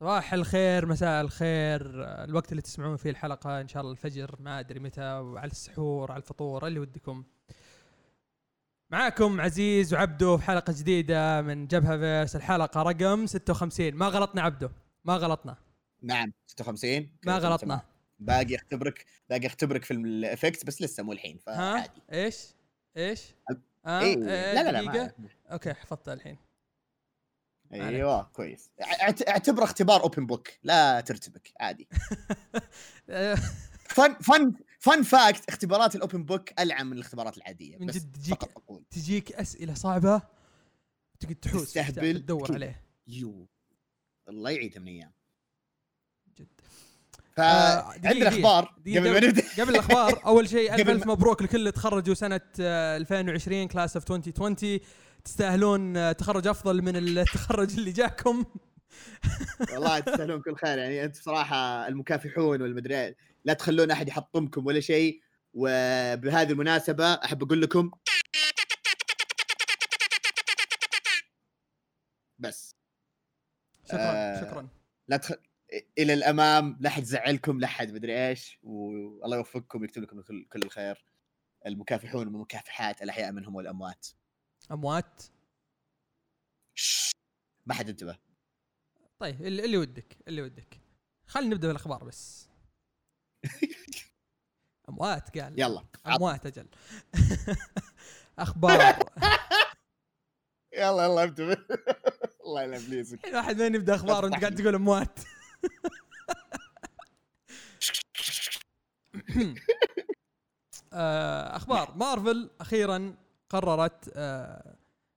صباح الخير، مساء الخير، الوقت اللي تسمعون فيه الحلقة إن شاء الله الفجر، ما أدري متى، وعلى السحور، على الفطور، اللي ودكم. معاكم عزيز وعبده في حلقة جديدة من جبهة فيرس، الحلقة رقم 56. ما غلطنا عبده، ما غلطنا. نعم 56 ما غلطنا. باقي اختبرك في الإفكت بس لسه مو الحين، فعادي. ايش إيه. لا اوكي حفظتها الحين. ايوه كويس، اعتبر اختبار اوبن بوك، لا ترتبك عادي. فن فاكت، اختبارات الاوبن بوك العم من الاختبارات العاديه، من جد تجيك اسئله صعبه تقعد تحوس تدور عليه. يو الله يعيدها من ايام جد. عندنا اخبار قبل الاخبار. اول شيء الف مبروك لكل اللي تخرجوا سنه 2020، كلاس اوف 2020، تستاهلون تخرج افضل من التخرج اللي جاكم. والله تستاهلون كل خير، يعني انت بصراحه المكافحون والمدري، لا تخلون احد يحطمكم ولا شيء. وبهذه المناسبه احب اقول لكم بس شكرا. شكرا. لا الى الامام، لا حد زعلكم، لا حد مدري ايش، والله يوفقكم ويكتب لكم كل الخير. المكافحون والمكافحات، الاحياء منهم والاموات. اموات ما حد انتبه. طيب اللي ودك خلينا نبدا بالاخبار بس. اموات قال، يلا اموات. اجل. اخبار. يلا انتبه. الله يلا بليز، الحين واحد ما نبدا اخبار وانت قاعد تقول اموات. اخبار مارفل اخيرا قررت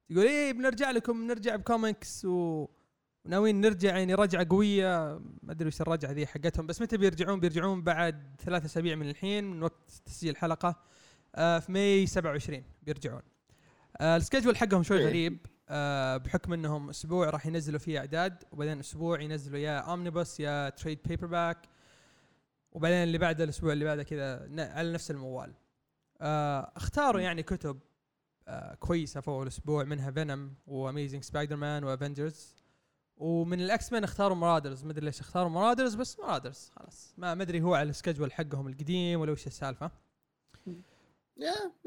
تقول ايه بنرجع لكم، نرجع بكوميكس، وناويين نرجع يعني رجعه قويه. ما ادري وش الرجعه ذي حقتهم، بس متى بيرجعون بعد 3 أسابيع من الحين، من وقت تسجيل الحلقه، في ماي 27 بيرجعون. السكجول حقهم شوي غريب، بحكم انهم اسبوع راح ينزلوا فيه اعداد، وبعدين اسبوع ينزلوا يا امنيبوس يا تريد بيبر باك، وبعدين اللي بعد الاسبوع اللي بعده كذا على نفس الموال. اختاروا يعني كتب كويسه فوق الاسبوع، منها فينوم واميزنج سبايدر مان وافنجرز. ومن الاكس مان اختاروا مارادرز، ما ادري ليش اختاروا مارادرز، بس مارادرز خلاص ما ادري هو على السكجول حقهم القديم ولا وش السالفه.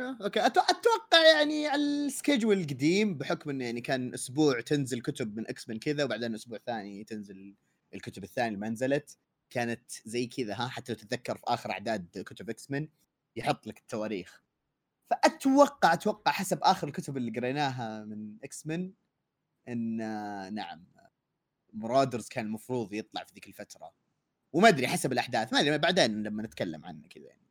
اوكي اتوقع يعني على السكجول القديم، بحكم انه يعني كان اسبوع تنزل كتب من اكس مان كذا، وبعدين اسبوع ثاني تنزل الكتب الثانيه اللي ما نزلت، كانت زي كذا. حتى تتذكر في اخر اعداد كتب اكس مان يحط لك التواريخ، فأتوقع حسب آخر الكتب اللي قريناها من إكس مان إن نعم مارادرز كان المفروض يطلع في ذيك الفترة، وما أدري حسب الأحداث، ما أدري بعدين لما نتكلم عنه كذا يعني.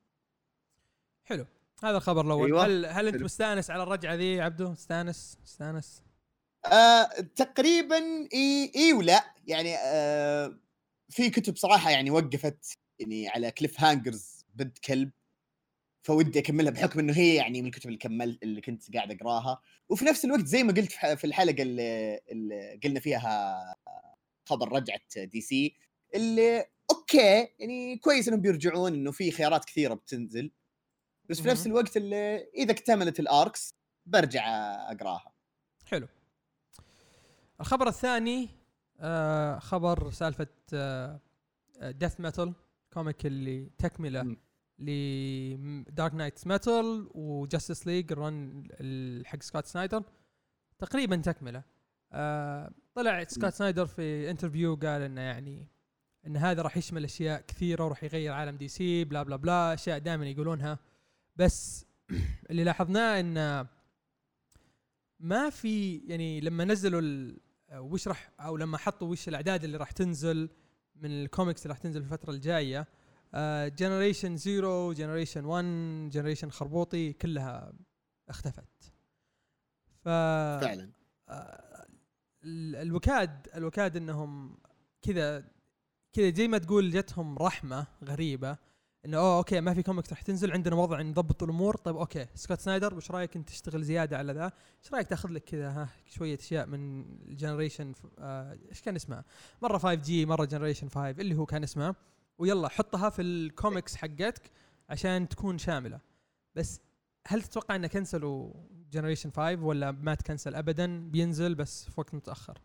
حلو، هذا الخبر الأول. أيوة. هل أنت مستأنس على الرجعة ذي عبده؟ مستأنس؟ تقريبا إيه ولا يعني. في كتب صراحة يعني وقفت يعني على كليف هانجرز بنت كلب، فودي اكملها بحكم انه هي يعني من الكتب اللي كنت قاعد اقراها. وفي نفس الوقت زي ما قلت في الحلقه اللي قلنا فيها خبر رجعه دي سي، اللي اوكي يعني كويس انهم بيرجعون، انه في خيارات كثيره بتنزل، بس في نفس الوقت اللي اذا اكتملت الاركس برجع اقراها. حلو. الخبر الثاني خبر سالفه ديث ميتال، كوميك اللي تكمله لدارك نايت ميتال وجاستس ليج رن حق سكوت سنايدر، تقريبا تكمله. طلع سكوت سنايدر في انترفيو قال انه يعني ان هذا راح يشمل اشياء كثيره وراح يغير عالم دي سي بلا بلا بلا، اشياء دائما يقولونها، بس اللي لاحظناه ان ما في يعني لما نزلوا وش راح، او لما حطوا وش الاعداد اللي راح تنزل من الكوميكس اللي راح تنزل الفتره الجايه، جنريشن 0، جنريشن 1، جنريشن خربوطي، كلها اختفت. فعلا الوكاد انهم كذا زي ما تقول جتهم رحمه غريبه، انه اوكي ما في كوميكس راح تنزل، عندنا وضع نضبط الامور. طيب اوكي سكوت سنايدر وش رايك انت تشتغل زياده على ذا، ايش رايك تاخذ لك كذا شويه اشياء من الجنريشن، ايش كان اسمها، مره 5G مره جنريشن 5 اللي هو كان اسمها، ويلا حطها في الكوميكس حقتك عشان تكون شاملة. بس هل تتوقع أنه كنسلوا جنريشن 5 ولا ما تكنسل أبداً، بينزل بس في وقت متأخر؟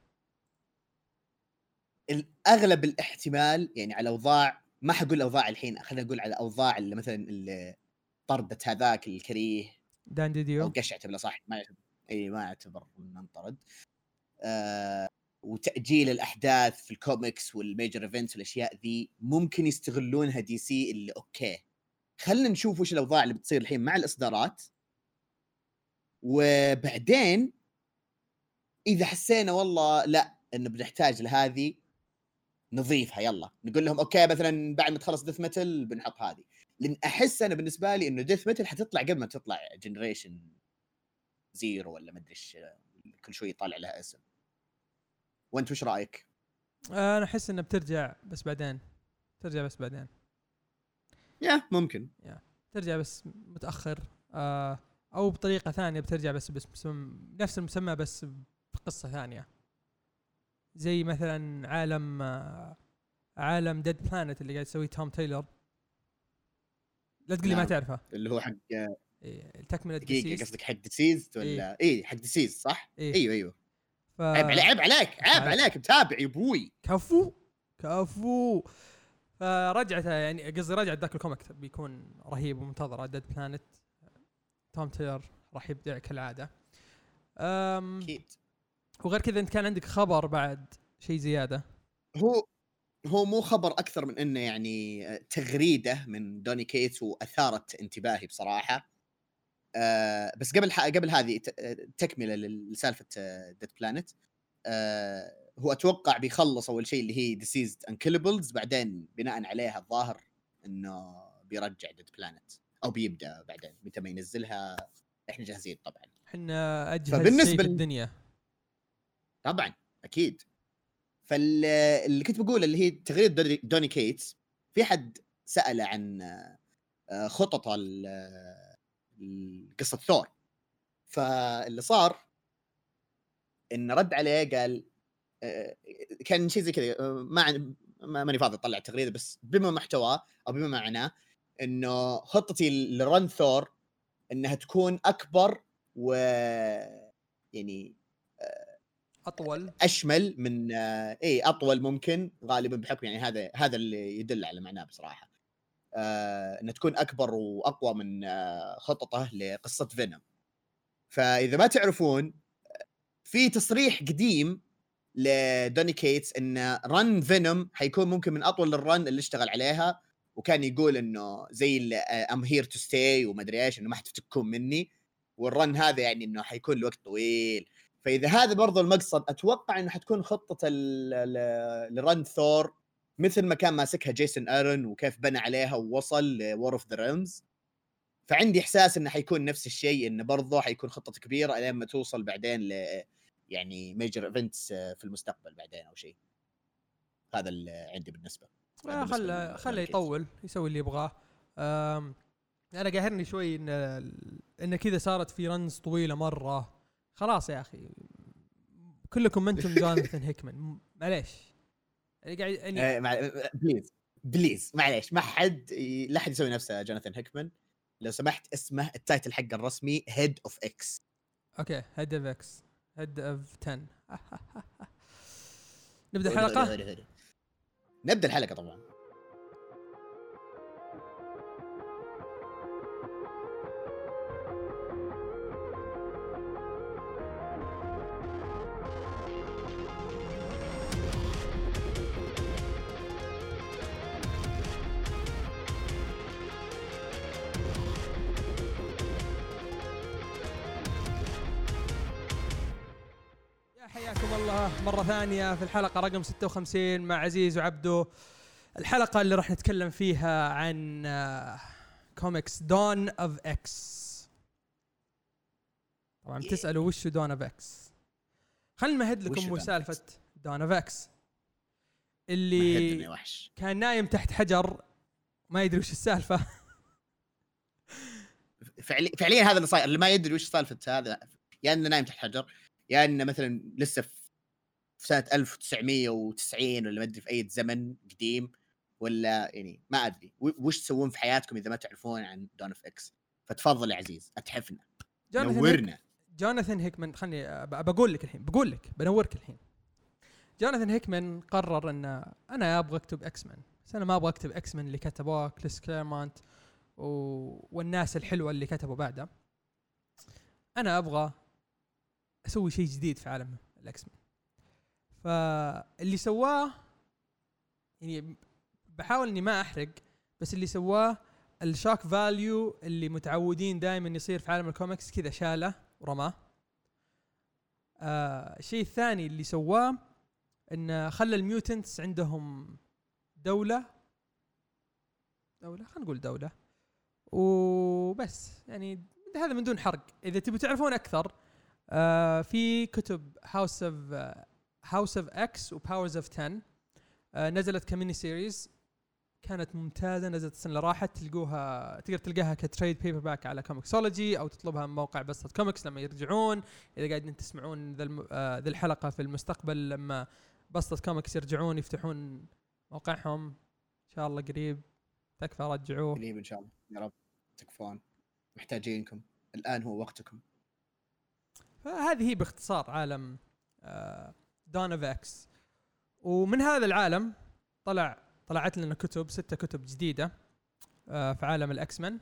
الاغلب الاحتمال يعني على اوضاع، ما حقول اوضاع الحين، خلينا نقول على اوضاع اللي مثلا اللي طردت هذاك الكريه دانديديو او قشعته بلا صح، ما اي ما يعتبر انه انطرد، وتاجيل الاحداث في الكوميكس والميجر ايفنتس والاشياء ذي ممكن يستغلونها دي سي اللي اوكي خلينا نشوف وش الاوضاع اللي بتصير الحين مع الاصدارات، وبعدين اذا حسينا والله لا انه بنحتاج لهذه نضيفها، يلا نقول لهم اوكي مثلا بعد ما تخلص ديث ميتل بنحط هذه، لان احس انا بالنسبه لي انه ديث ميتل حتطلع قبل ما تطلع جنريشن زيرو ولا ما ادري ايش كل شوي طالع لها اسم. وانت وش رايك؟ انا احس انها بترجع بس بعدين، ترجع بس بعدين ممكن ترجع بس متاخر او بطريقه ثانيه، بترجع بس باسم نفس المسمى بس بقصه ثانيه، زي مثلا عالم ديد بلانت اللي قاعد يسويه توم تايلر، لا تقول لي ما تعرفه، اللي هو حق تكمله ديسيز، قصدك حق ديسيز ولا اي حق ديسيز صح؟ ايوه عيب عليك متابع يا ابوي، كفو فرجعتها يعني قصدي رجعت ذاك الكوميك بيكون رهيب ومنتظر. ديد بلانت توم تايلر راح يبدع كالعاده. اكيد. وغير كذا انت كان عندك خبر بعد شيء زياده، هو مو خبر اكثر من انه يعني تغريده من دوني كيتس واثارت انتباهي بصراحه. بس قبل هذه تكمله لسالفه ديد بلانت، هو اتوقع بيخلص اول شيء اللي هي ديسيزد انكيلبلز، بعدين بناء عليها الظاهر انه بيرجع ديد بلانت او بيبدا بعدين متى ما ينزلها. احنا جاهزين طبعا، احنا اجهز في الدنيا طبعا اكيد. فاللي كنت بقول اللي هي تغريدة دوني كيتس، في حد سأل عن خططه لقصة ثور، فاللي صار ان رد عليه قال كان شيء زي كذا، ماني فاضي اطلع التغريدة بس بما محتواه او بما معناه انه خطتي لرن ثور انها تكون اكبر و يعني اطول اشمل من اطول ممكن غالبا بحكم يعني هذا اللي يدل على معناه بصراحه، انها تكون اكبر واقوى من خططه لقصه فينوم. فاذا ما تعرفون في تصريح قديم لدوني كيتس ان رن فينوم حيكون ممكن من اطول الرن اللي اشتغل عليها، وكان يقول انه زي ام هير تو ستاي وما ادري ايش، انه ما حتفتكون مني، والرن هذا يعني انه حيكون الوقت طويل. فإذا هذا برضو المقصد، أتوقع أنه حتكون خطة لرن ثور مثل ما كان ماسكها جيسون آرون وكيف بنى عليها ووصل لWar of the Realms. فعندي إحساس أنه حيكون نفس الشيء، أنه برضو حيكون خطة كبيرة لين ما توصل بعدين يعني major events في المستقبل بعدين أو شيء. هذا اللي عندي بالنسبة. خلّه يطول يسوي اللي يبغاه. أنا قاهرني شوي إن كذا صارت في رنز طويلة مرة. خلاص يا اخي كلكم انتم جوناثان هيكمان، معليش اللي قاعد بليز معليش، لا حد يسوي نفسه جوناثان هيكمان لو سمحت. اسمه التايتل حقه الرسمي هيد اوف اكس، اوكي هيد اوف اكس، هيد اوف 10. نبدا الحلقه طبعا. مرة ثانية في الحلقة رقم 56 مع عزيز وعبده، الحلقة اللي راح نتكلم فيها عن كوميكس دون اوف اكس. طبعا بتسألوا وش دون اوف اكس، خلنا نمهد لكم مسالفة دون اوف اكس اللي كان نايم تحت حجر ما يدري وش السالفة. فعليا هذا اللي صاير، اللي ما يدري وش سالفة هذا، يا انه نايم تحت حجر، يا انه مثلا لسه في سنة 1990 ولا ما أدري في أي زمن قديم، ولا يعني ما أدري وش تسوون في حياتكم إذا ما تعرفون عن دون اوف اكس. فتفضل يا عزيز أتحفنا نورنا. جوناثان هيكمان، خلني بقول لك الحين، بنورك الحين. جوناثان هيكمان قرر أن أنا أبغى أكتب إكسمان، بس أنا ما أبغى أكتب إكسمان اللي كتبوه كريس كليرمونت والناس الحلوة اللي كتبوا بعده. أنا أبغى أسوي شيء جديد في عالم الإكسمان. فاللي سواه يعني بحاول إني ما أحرق، بس اللي سواه الشاك فاليو اللي متعودين دائما يصير في عالم الكوميكس كذا شاله ورماه. الشيء الثاني اللي سواه إنه خلى الميوتنتس عندهم دولة خلينا نقول دولة وبس، يعني هذا من دون حرق. إذا تبوا تعرفون أكثر في كتب House of X و Powers of 10 نزلت كميني سيريز كانت ممتازة، نزلت السنة اللي راحت، تلقوها تقدر تلقاها كتريد بيبر باك على كوميكسولوجي أو تطلبها من موقع بسط كوميكس لما يرجعون. إذا قاعدين تسمعون ذا الحلقة في المستقبل لما بسط كوميكس يرجعون يفتحون موقعهم إن شاء الله قريب، تكفى رجعوه قريب إن شاء الله، يا رب تكفون محتاجينكم، الآن هو وقتكم. فهذه هي باختصار عالم دون اوف اكس. ومن هذا العالم طلعت لنا كتب 6 كتب جديدة في عالم الأكسمن.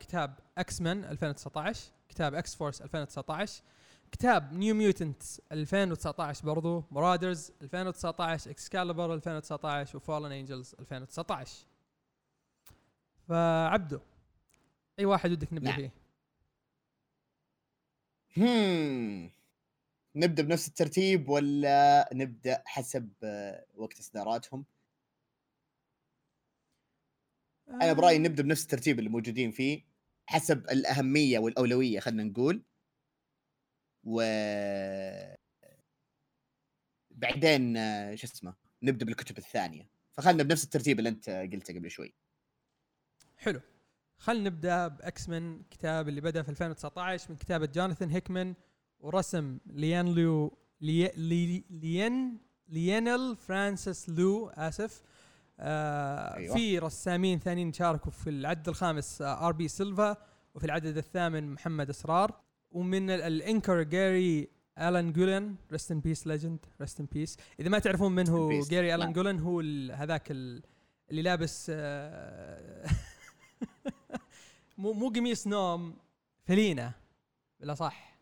كتاب أكسمن 2019، كتاب أكس فورس 2019، كتاب نيو ميوتنتس 2019 برضو، مارادرز 2019، إكسكاليبر 2019 وفالن أنجلز 2019. فعبدو أي واحد ودك نبدأ فيه؟ نبدأ بنفس الترتيب ولا نبدأ حسب وقت إصداراتهم؟ أنا برأيي نبدأ بنفس الترتيب اللي موجودين فيه حسب الأهمية والأولوية خلنا نقول، وبعدين نبدأ بالكتب الثانية. فخلنا بنفس الترتيب اللي أنت قلته قبل شوي. حلو، خلنا نبدأ بأكسمن، كتاب اللي بدأ في 2019 من كتابة جوناثان هيكمان ورسم لينيل فرانسيس ليو. آسف. أيوة. في رسامين ثانيين شاركوا في العدد الخامس RB سيلفا، وفي العدد الثامن محمد إصرار، ومن الانكر جاري ألان جولن، رست ان بيس ليجند، رست ان بيس. إذا ما تعرفون من هو جاري ألان جولن، هو هذاك اللي لابس مو قميص نوم، فلينة بلا صح،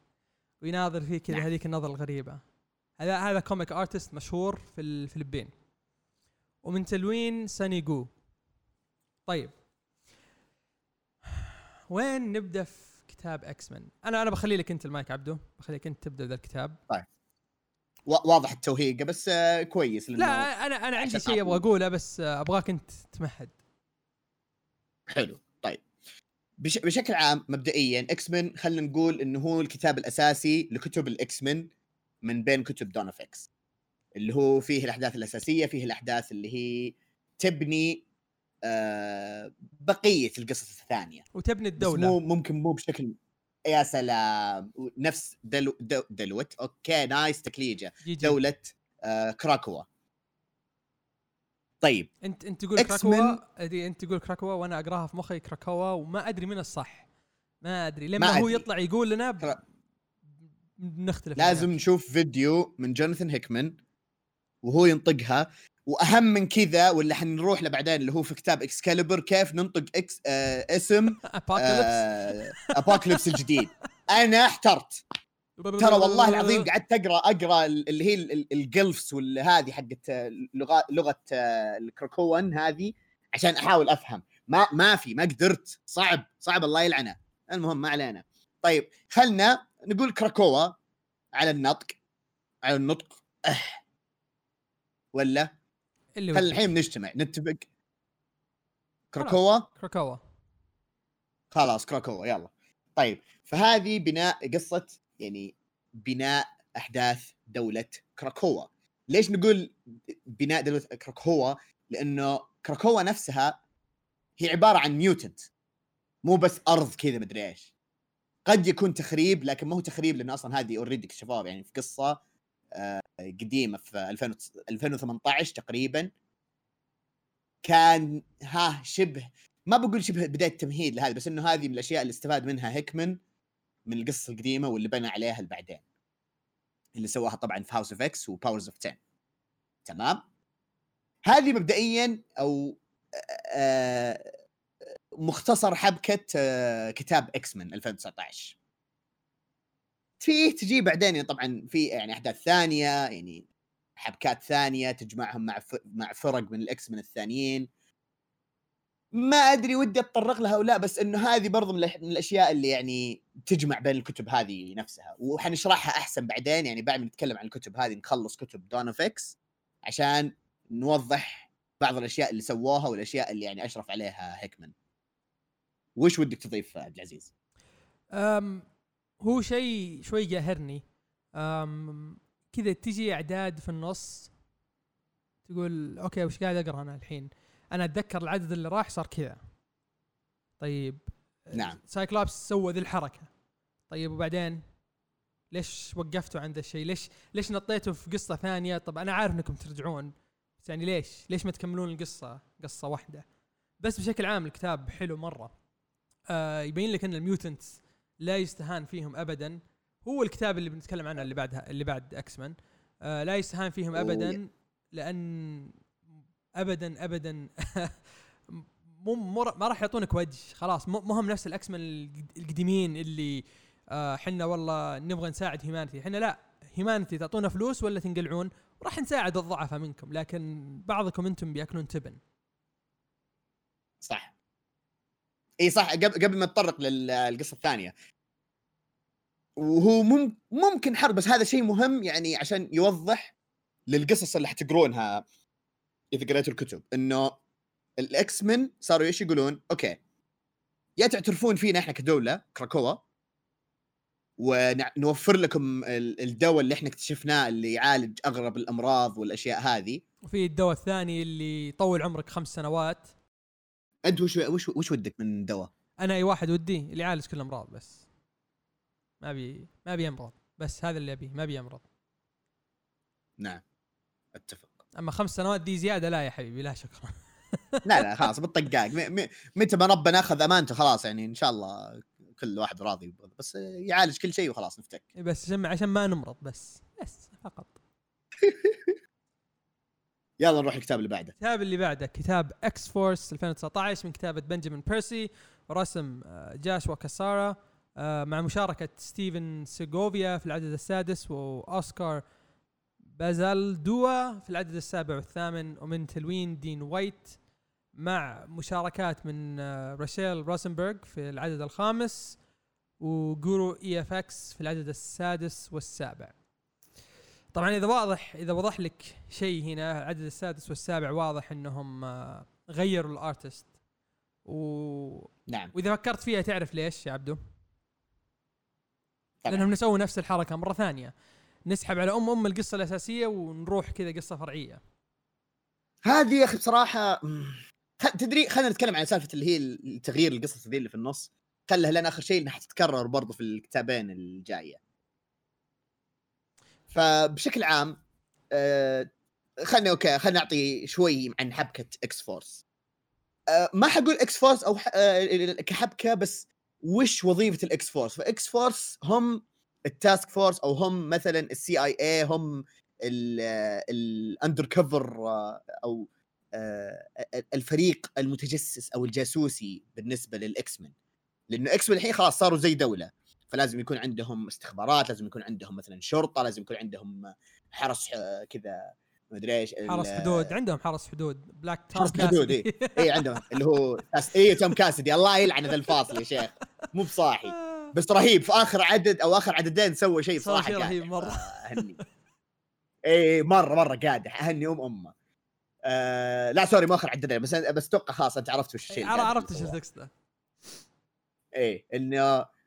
ويناظر فيه كذا هذيك النظرة الغريبة. هذا كوميك آرتست مشهور في الفلبين، ومن تلوين سانيجو. طيب وين نبدأ في كتاب أكسمن؟ أنا بخلي لك أنت المايك عبدو، بخليك أنت تبدأ ذا الكتاب. طيب واضح التوهيقة بس كويس. لا أنا عندي شيء أبغى أقوله، بس أبغاك أنت تمهد. حلو. طيب بشكل عام مبدئيا أكسمن خلنا نقول إنه هو الكتاب الأساسي لكتب الأكسمن من بين كتب دون أوف إكس، اللي هو فيه الأحداث الأساسية، فيه الأحداث اللي هي تبني بقية القصص الثانية وتبني الدولة، ممكن مو بشكل يا سلام نفس دلوت أوكي نايس تكليجة جي. دولة كراكوا. طيب انت تقول كراكوا دي، انت تقول كراكوا وانا اقراها في مخي كراكوا وما ادري من الصح، ما ادري لما ما هو أدري. يطلع يقول لنا بنختلف. لازم نشوف فيديو من جوناثان هيكمان وهو ينطقها، واهم من كذا واللي حنروح له بعدين اللي هو في كتاب إكسكاليبر كيف ننطق اسم أبوكاليبس الجديد. انا احترت ترى والله العظيم، قعدت اقرا اللي هي الجلفس والهذه حقت لغه الكراكوان هذه عشان احاول افهم، ما قدرت، صعب الله يلعنه. المهم ما علينا. طيب خلنا نقول كراكوا على النطق ولا خلينا الحين نجتمع نتفق كراكوا خلاص كراكوا يلا. طيب فهذه بناء قصة، يعني بناء أحداث دولة كراكوا. ليش نقول بناء دولة كراكوا؟ لأنه كراكوا نفسها هي عبارة عن ميوتنت، مو بس أرض كذا مدري إيش، قد يكون تخريب لكن ما هو تخريب، لأن أصلا هذه أوريدي شباب يعني في قصة قديمة في 2018 تقريبا كان شبه، ما بقول شبه بداية تمهيد لهذا، بس إنه هذه من الأشياء اللي استفاد منها هيكمان من القصة القديمة واللي بنى عليها بعدين، اللي سواها طبعا في House of X و Powers of 10. تمام؟ هذه مبدئيا او مختصر حبكه كتاب اكس من 2019. فيه تجي بعدين طبعا في يعني احداث ثانيه، يعني حبكات ثانيه تجمعهم مع فرق من الاكس من الثانيين. ما ادري ودي اتطرق لها ولا، بس انه هذه برضو من الاشياء اللي يعني تجمع بين الكتب هذه نفسها، وحنشرحها احسن بعدين. يعني بعد ما نتكلم عن الكتب هذه نخلص كتب دون اوف اكس عشان نوضح بعض الاشياء اللي سووها والاشياء اللي يعني اشرف عليها هيكمان. وش ودك تضيف عبد العزيز؟ هو شيء شوي جاهرني كذا، تجي اعداد في النص تقول اوكي وش قاعد اقرا انا الحين؟ انا اتذكر العدد اللي راح صار كذا. طيب نعم سايكلوبس سوى ذي الحركه، طيب وبعدين ليش وقفتوا عند الشيء؟ ليش نطيتوا في قصه ثانيه؟ طب انا عارف انكم ترجعون، بس يعني ليش ما تكملون القصه قصه واحده بس؟ بشكل عام الكتاب حلو مره، يبين لك ان الميوتنتس لا يستهان فيهم ابدا. هو الكتاب اللي بنتكلم عنه اللي بعدها اللي بعد اكسمن، لا يستهان فيهم ابدا، لان ابدا ما راح يعطونك وجه. خلاص مهم نفس الاكسمن القديمين اللي حنا والله نبغى نساعد هيمانتي، حنا لا هيمانتي تعطونا فلوس ولا تنقلعون، راح نساعد الضعفاء منكم، لكن بعضكم انتم بياكلون تبن. صح، اي صح. قبل ما نتطرق للقصه الثانيه، وهو ممكن حرب، بس هذا شيء مهم يعني عشان يوضح للقصص اللي حتقرونها إذا قرأتوا الكتب، إنه الإكس من صاروا إيش يقولون؟ أوكي، يا تعترفون فينا إحنا كدولة كراكوا ونوفر لكم الدواء اللي إحنا اكتشفناه اللي يعالج أغرب الأمراض والأشياء هذه، وفي الدواء الثاني اللي يطول عمرك 5 سنوات. أنت وش ودك من دواء؟ أنا أي واحد ودي اللي يعالج كل الأمراض، بس ما بي يمرض، بس هذا اللي أبيه، ما بي يمرض. نعم أتفق. اما 5 سنوات دي زياده، لا يا حبيبي لا شكرا. لا خلاص بالطقاق، متى ما ربنا اخذ امانته خلاص، يعني ان شاء الله كل واحد راضي بس يعالج كل شيء وخلاص نفتك، بس جمع عشان ما نمرض بس فقط. يلا نروح الكتاب اللي بعده. الكتاب اللي بعده كتاب اكس فورس 2019 من كتابه بنجامين بيرسي ورسم جاشوا كاسارا، مع مشاركه ستيفن سيغوفيا في العدد السادس واوسكار بازل دوا في العدد 7 و8، ومن تلوين دين وايت، مع مشاركات من راشيل روسنبرغ في العدد 5 وجورو ايفاكس في العدد 6 و7. طبعا اذا وضح لك شيء هنا، العدد 6 و7 واضح انهم غيروا الارتست نعم. واذا فكرت فيها تعرف ليش يا عبدو؟ لانهم نسووا نفس الحركه مره ثانيه، نسحب على أم القصة الأساسية ونروح كذا قصة فرعية. هذه يا أخي بصراحة تدري، خلنا نتكلم عن سالفة اللي هي تغيير القصص ذي اللي في النص، خلها لنا آخر شيء، إنها حتتكرر برضو في الكتابين الجاية. فبشكل عام خلنا أعطي شوي عن حبكة إكس فورس. ما حقول إكس فورس أو كحبكة، بس وش وظيفة الإكس فورس؟ فإكس فورس هم التاسك فورس، او هم مثلا السي اي اي، هم الاندر كفر او الفريق المتجسس او الجاسوسي بالنسبه للاكس مان، لانه اكس مان الحين خلاص صاروا زي دوله، فلازم يكون عندهم استخبارات، لازم يكون عندهم مثلا شرطه، لازم يكون عندهم حرس كذا ما ادري ايش، حرس حدود، عندهم حرس حدود بلاك تام كاسدي. اي عندهم اللي هو تام كاسدي، الله يلعن ذا الفاصل يا شيخ، مو بصاحي بس رهيب. في آخر عدد أو آخر عددين سوى شيء صراحة رهيب مرة. أهني إيه مرة قادح، أهني أمه. لا سوري، ما آخر عددين بس توقع خاصة. أنت عرفت وش الشيء؟ عرفت وش تقصده. إيه إنه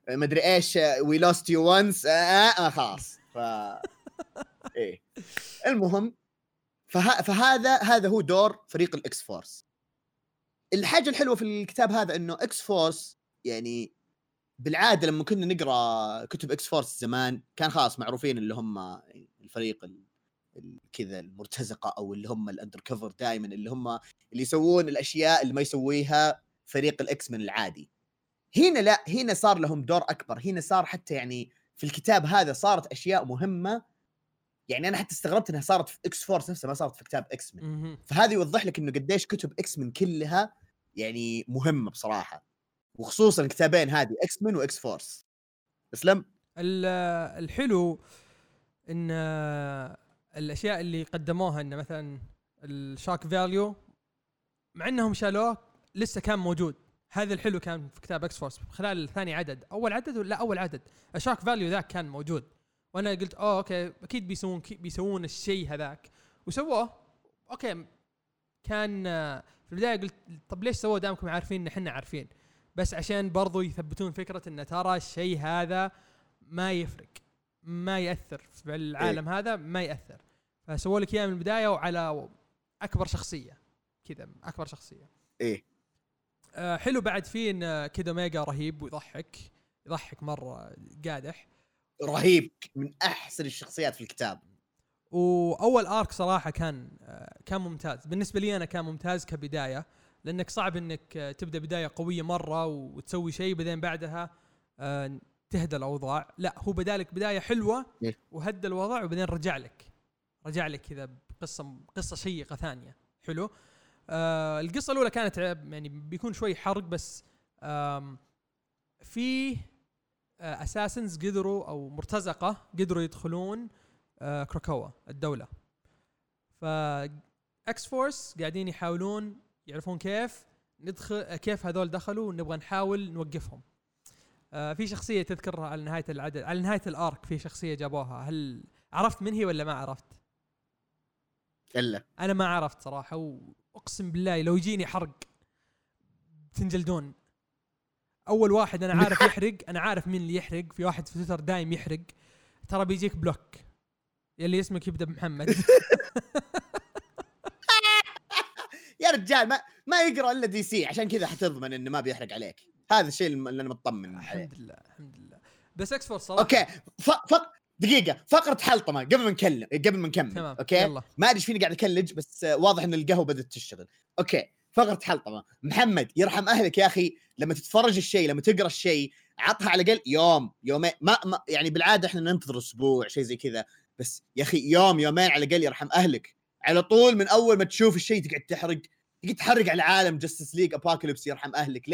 ما أدري إيش we lost you once خلاص. إيه المهم فهذا هو دور فريق الإكس فورس. الحاجة الحلوة في الكتاب هذا إنه إكس فورس، يعني بالعاده لما كنا نقرا كتب اكس فورس زمان كان خلاص معروفين اللي هم الفريق كذا المرتزقه، او اللي هم الاندر كفر، دائما اللي هم اللي يسوون الاشياء اللي ما يسويها فريق الاكس من العادي. هنا لا، هنا صار لهم دور اكبر، هنا صار حتى يعني في الكتاب هذا صارت اشياء مهمه يعني انا حتى استغربت انها صارت في اكس فورس نفسها ما صارت في كتاب اكس من. فهذا يوضح لك انه قديش كتب اكس من كلها يعني مهمه بصراحه، وخصوصا كتابين هذه اكس من واكس فورس. اسلم الحلو ان الاشياء اللي قدموها، ان مثلا الشاك فاليو مع انهم شالوه لسه كان موجود. هذا الحلو كان في كتاب اكس فورس خلال ثاني عدد، اول عدد ولا اول عدد الشاك فاليو ذاك كان موجود، وانا قلت اوكي اكيد بيسوون الشيء هذاك، وسووه. اوكي كان في البدايه قلت طب ليش سووه دامكم عارفين ان احنا عارفين، بس عشان برضو يثبتون فكره ان ترى الشيء هذا ما يفرق، ما ياثر في العالم هذا ما ياثر، فسووا لك اياه من البدايه وعلى اكبر شخصيه كذا، اكبر شخصيه. ايه حلو بعد فيه كيد أوميجا رهيب ويضحك، يضحك مره قادح رهيب، من احسن الشخصيات في الكتاب. واول ارك صراحه كان ممتاز بالنسبه لي، انا كان ممتاز كبدايه، لانك صعب انك تبدا بدايه قويه مره وتسوي شيء بعدين بعدها تهدى الاوضاع. لا هو بدالك بدايه حلوه وهدى الوضع، وبعدين رجع لك كذا قصه شيقه ثانيه. حلو. القصه الاولى كانت يعني بيكون شوي حرق، بس في اساسنز قدروا او مرتزقه قدروا يدخلون كراكوا الدوله، فاكس فورس قاعدين يحاولون يعرفون كيف ندخل، كيف هذول دخلوا، ونبغى نحاول نوقفهم. في شخصيه تذكرها على نهايه العدد، على نهايه الارك في شخصيه جابوها، هل عرفت من هي ولا ما عرفت؟ الا انا ما عرفت صراحه، واقسم بالله لو يجيني حرق تنجلدون. اول واحد انا عارف يحرق، انا عارف مين اللي يحرق، في واحد في تويتر دايم يحرق، ترى بيجيك بلوك يلي اسمك يبدا بمحمد. يا رجال ما يقرا الا دي سي، عشان كذا حتضمن انه ما بيحرق عليك. هذا الشيء اللي انا مطمن عليه. الحمد لله. بس اكس فورس صراحه اوكي. دقيقه فقره حلطمه قبل ما نكمل تمام. اوكي يلا. ما ادري فيني قاعد اكلج، بس واضح ان القهوه بدت تشتغل. اوكي فقره حلطمه. محمد يرحم اهلك يا اخي، لما تتفرج الشيء، لما تقرا الشيء، عطها على الاقل يوم يومين، ما يعني بالعاده احنا ننتظر اسبوع شيء زي كذا، بس يا اخي يوم يومين على الاقل يرحم اهلك. على طول من اول ما تشوف الشيء تقعد تحرق على العالم. جاستس ليج ابوكاليبس يرحم اهلك،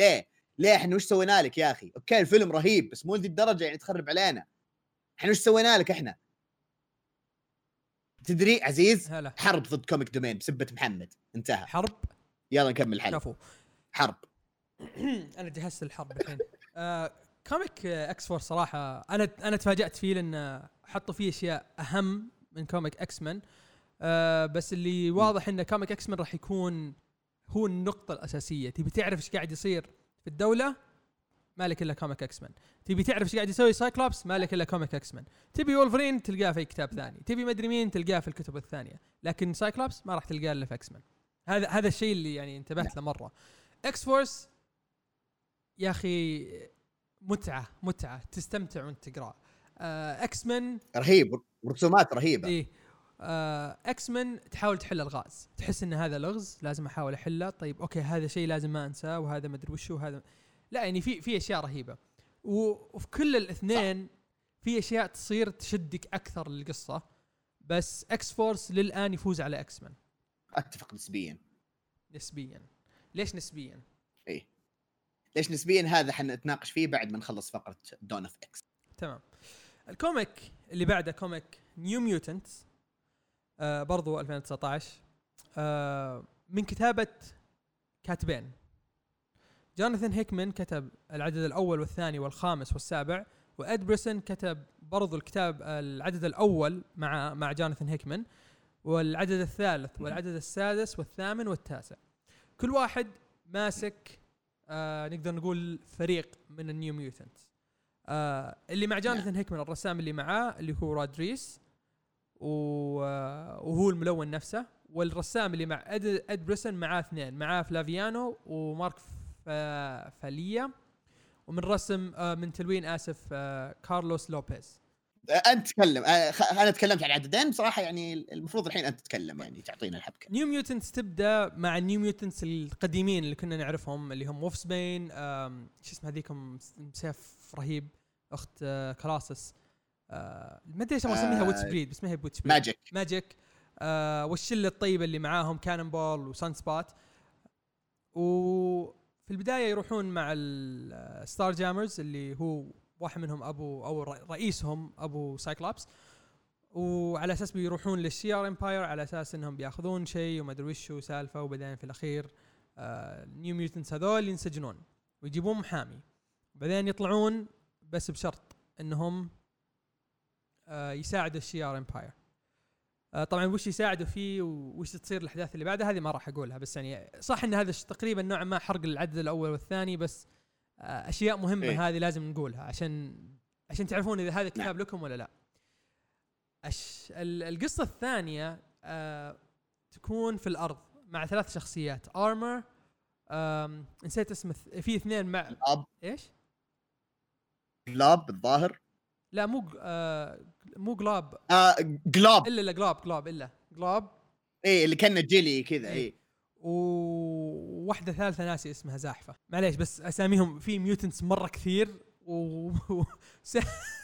ليه احنا وش سوينا لك يا اخي؟ اوكي الفيلم رهيب بس مو لذي الدرجه يعني تخرب علينا. احنا وش سوينا لك احنا؟ تدري عزيز هلا. حرب ضد كوميك دومين بسبة محمد، انتهى حرب. يلا نكمل الحلقه. حرب. انا جهزت الحرب الحين. كوميك اكس فور صراحه انا تفاجأت فيه، لان حطوا فيه اشياء اهم من كوميك اكس مان. بس اللي واضح ان كوميك اكس مان راح يكون هو النقطه الاساسيه. تبي تعرف ايش قاعد يصير في الدوله؟ مالك الا كوميك اكس مان. تبي تعرف ايش قاعد يسوي سايكلوبس؟ مالك الا كوميك اكس مان. تبي وولفرين تلقاه في كتاب ثاني، تبي مدري مين تلقاه في الكتب الثانيه، لكن سايكلوبس ما راح تلقاه الا في اكس مان. هذا الشيء اللي يعني انتبهت له مره. اكس فورس يا اخي متعه تستمتع وانت تقرا. اكس مان رهيب ورسومات رهيبه. إيه. اكس مان تحاول تحل الغاز، تحس ان هذا لغز لازم احاول احله، طيب اوكي هذا شيء لازم ما انساه، وهذا مدري وش، وهذا لا يعني في اشياء رهيبه، وفي كل الاثنين في اشياء تصير تشدك اكثر للقصه. بس اكس فورس للان يفوز على اكس مان. اتفق نسبيا. ليش نسبيا؟ ايه ليش نسبيا؟ هذا حنتناقش فيه بعد ما نخلص فقره دون اوف اكس. تمام. الكوميك اللي بعده كوميك نيو ميوتنت، برضو 2019، من كتابه كاتبين. جوناثان هيكمان كتب العدد الأول والثاني والخامس والسابع، وإد بريسن كتب برضو الكتاب العدد الأول مع جوناثان هيكمان، والعدد الثالث والعدد السادس والثامن والتاسع. كل واحد ماسك نقدر نقول فريق من النيو ميوتنت. اللي مع جوناثان هيكمان الرسام اللي معاه اللي هو رود ريس، وهو الملون نفسه. والرسام اللي مع إد بريسن معاه اثنين، معاه فلافيانو ومارك فالية، ومن رسم من تلوين اسف كارلوس لوبيز. انت تكلم، انا تكلمت عن عددين بصراحه، يعني المفروض الحين انت تتكلم، يعني تعطينا الحبكه. نيو ميوتنتس تبدا مع النيو ميوتنتس القديمين اللي كنا نعرفهم، اللي هم وولف سبين، شو اسمها هذيكم، مسيف رهيب، اخت كلاسس، ما ادري ايش اسميها ويتسبريد بس ما هي بوتسبريد ماجيك والشله الطيبه اللي معاهم كاننبول وسان سبات. وفي البدايه يروحون مع الستار جامرز اللي هو واحد منهم ابو او رئيسهم ابو سايكلوبس، وعلى اساس بيروحون للسيار امباير على اساس انهم بياخذون شيء وما ادري وش سالفه. وبعدين في الاخير نيو ميوتنتس هذول ينسجنون ويجيبون محامي، وبعدين يطلعون بس بشرط انهم يساعدوا السيار امباير. طبعا وش يساعدوا فيه وش تصير الاحداث اللي بعدها هذه ما راح اقولها، بس يعني صح ان هذا تقريبا نوع ما حرق العدد الاول والثاني، بس اشياء مهمه هذه لازم نقولها عشان تعرفون اذا هذا الكتاب لكم ولا لا. القصه الثانيه تكون في الارض مع ثلاث شخصيات، ارمر نسيت اسمه، في اثنين مع الاب ايش جلاب الظاهر، لا مو مو جلاب جلاب الا جلاب الا جلاب ايه اللي كان جيلي كذا ايه، وواحده ثالثه ناسي اسمها زاحفه معليش، بس اساميهم في ميوتنتس مره كثير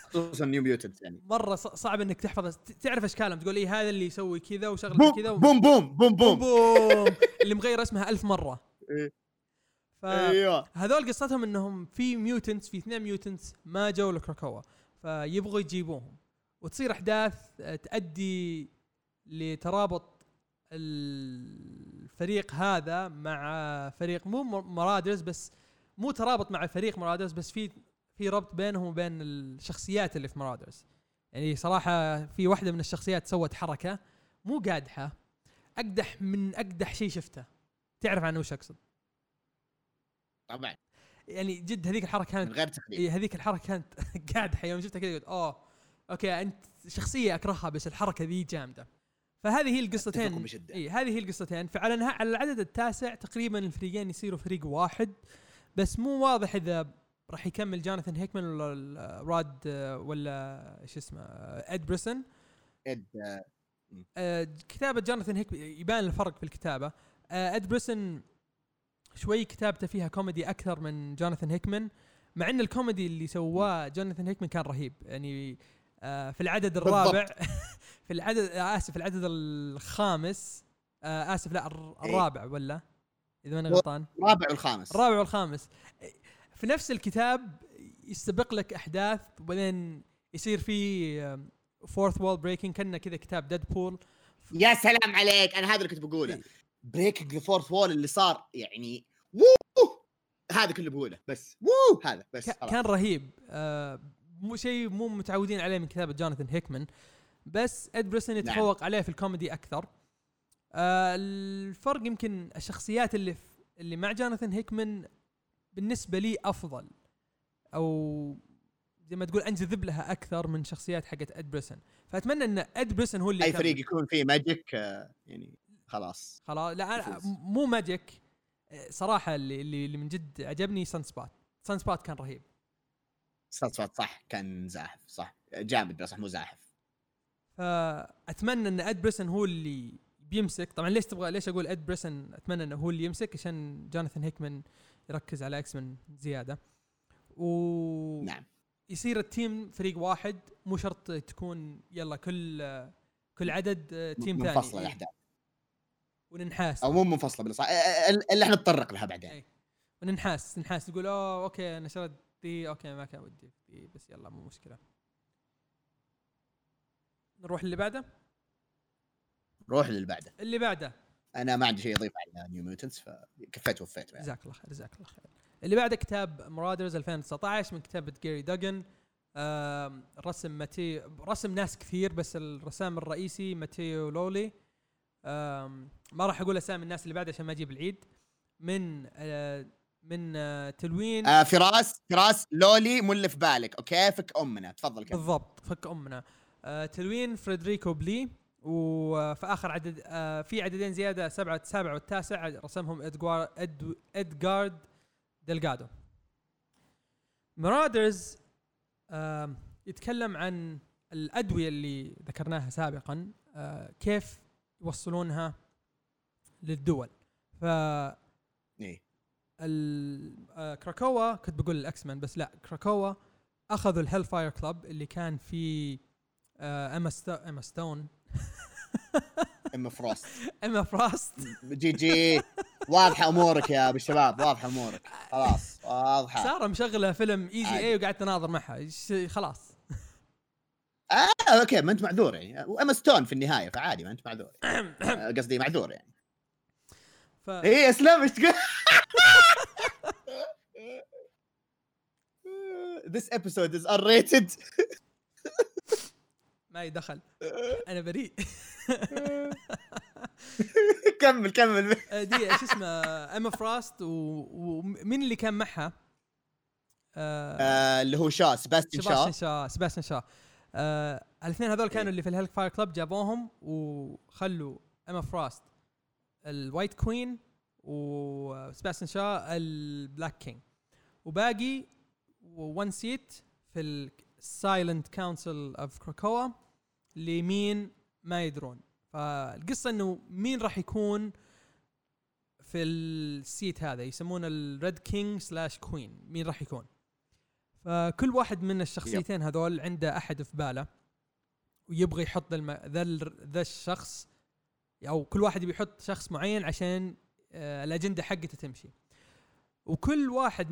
خصوصا نيو ميوتنتس يعني مره صعب انك تحفظ تعرف اشكالهم، تقول اي هذا اللي يسوي كذا وشغله كذا بوم بوم بوم بوم بوم اللي مغير اسمها 1000 مره ايوه. هذول قصتهم انهم في ميوتنتس، في اثنين ميوتنتس ما جو لكراكوا فيبغوا يجيبوهم، وتصير احداث تؤدي لترابط الفريق هذا مع فريق مو مرادرز، بس مو ترابط مع فريق مرادرز بس في ربط بينهم وبين الشخصيات اللي في مرادرز. يعني صراحة في واحدة من الشخصيات سوت حركة مو قادحة، أقدح من أقدح شيء شفته، تعرف عنه وش أقصد طبعا يعني جد هذيك الحركة كانت غير تقليدية، هذيك الحركة كانت قادحة يوم شفتها كده قلت أوكي أنت شخصية أكرهها بس الحركة ذي جامدة. فهذه هي القصتين هذه هي القصتين. فعلى العدد التاسع تقريبا الفريقين يصيروا فريق واحد، بس مو واضح إذا راح يكمل جوناثان هيكمان ولا راد ولا ايش اسمه اد بريسن كتابة جوناثان هيكمان يبان الفرق في الكتابة. اد بريسن شوي كتابته فيها كوميدي اكثر من جوناثان هيكمان، مع ان الكوميدي اللي سواه جوناثان هيكمان كان رهيب يعني في العدد الرابع في العدد اسف العدد الخامس اسف لا الرابع ولا اذا انا غلطان الرابع والخامس في نفس الكتاب يستبق لك احداث وبعدين يصير في فورث وول بريكنج كنا كذا كتاب ديدبول. يا سلام عليك، انا هذا اللي كنت بقوله، بريكنج الفورث وول اللي صار يعني هذا كله بقوله بس هذا بس كان رهيب، مو شيء مو متعودين عليه من كتابة جوناثان هيكمان، بس إد بريسن يتفوق عليه في الكوميدي اكثر. الفرق يمكن الشخصيات اللي مع جوناثان هيكمان بالنسبة لي أفضل، أو زي ما تقول أنجذب لها أكثر من شخصيات حقت إد بريسن. فأتمنى أن إد بريسن هو اللي أي فريق يكون فيه ماجيك يعني خلاص لا مو ماجيك صراحة. اللي من جد عجبني سانسبات كان رهيب. سانسبات صح كان زاحف صح جامد بس مو زاحف. فأتمنى أن إد بريسن هو اللي بيمسك. طبعا ليش أقول إد بريسن أتمنى أنه هو اللي يمسك؟ عشان جوناثان هيكمان يركز على اكسمن زياده نعم يصير التيم فريق واحد، مو شرط تكون يلا كل عدد تيم ثاني منفصله الأحداث وننحاس، او مو منفصله بالصح اللي احنا نتطرق لها بعدين وننحاس تقول اوكي انا شرط دي اوكي ما كان ودي دي بس يلا مو مشكله. نروح اللي بعده انا ما عندي شيء اضيف على نيو ميوتنتس فكفيت وفيت يعني. جزاك الله خير. اللي بعده كتاب مارادرز 2019 من كتابة جيري دوغن، رسم رسم ناس كثير بس الرسام الرئيسي ماتيو لولي. ما راح اقول اسامي الناس اللي بعده عشان ما اجيب العيد. من تلوين فراس لولي مو اللي في بالك اوكي فك امنا تفضل كده بالضبط فك امنا. تلوين فريدريكو بلي، وفي آخر عدد في عددين زيادة 7 و9 رسمهم إدغارد ديلغادو. مرادرز يتكلم عن الأدوية اللي ذكرناها سابقا كيف يوصلونها للدول. ف كراكوا كنت بقول الأكسمن بس لا كراكوا اخذوا الهيل فاير كلاب اللي كان فيه اما ستون اما فروست جي واضحه امورك يا ابو الشباب, واضحه امورك خلاص, واضحه ساره مشغله فيلم ايزي اي وقاعد تناظر معها خلاص. اوكي ما انت معذور يعني, واما ستون في النهايه فعادي ما انت معذور, قصدي معذور يعني. ايه اسلام ايش تقول؟ This episode is unrated. ما يدخل, انا بريء. كمل دي ايش اسمه اما فروست ومن اللي كان معها اللي هو شا سباستيان شا. الاثنين هذول كانوا اللي في الهيلك فاير كلاب, جابوهم وخلوا اما فروست الوايت كوين وسباستيان شا البلاك كينج, وباقي وان سيت في السايلنت كونسل اوف كراكوا لمين ما يدرون. فالقصه انه مين راح يكون في السيت هذا يسمونه الريد كينج سلاش كوين, مين راح يكون. فكل واحد من الشخصيتين هذول عنده احد في باله ويبغى يحط ذا الشخص, او كل واحد بيحط شخص معين عشان الاجنده حقته تمشي. وكل واحد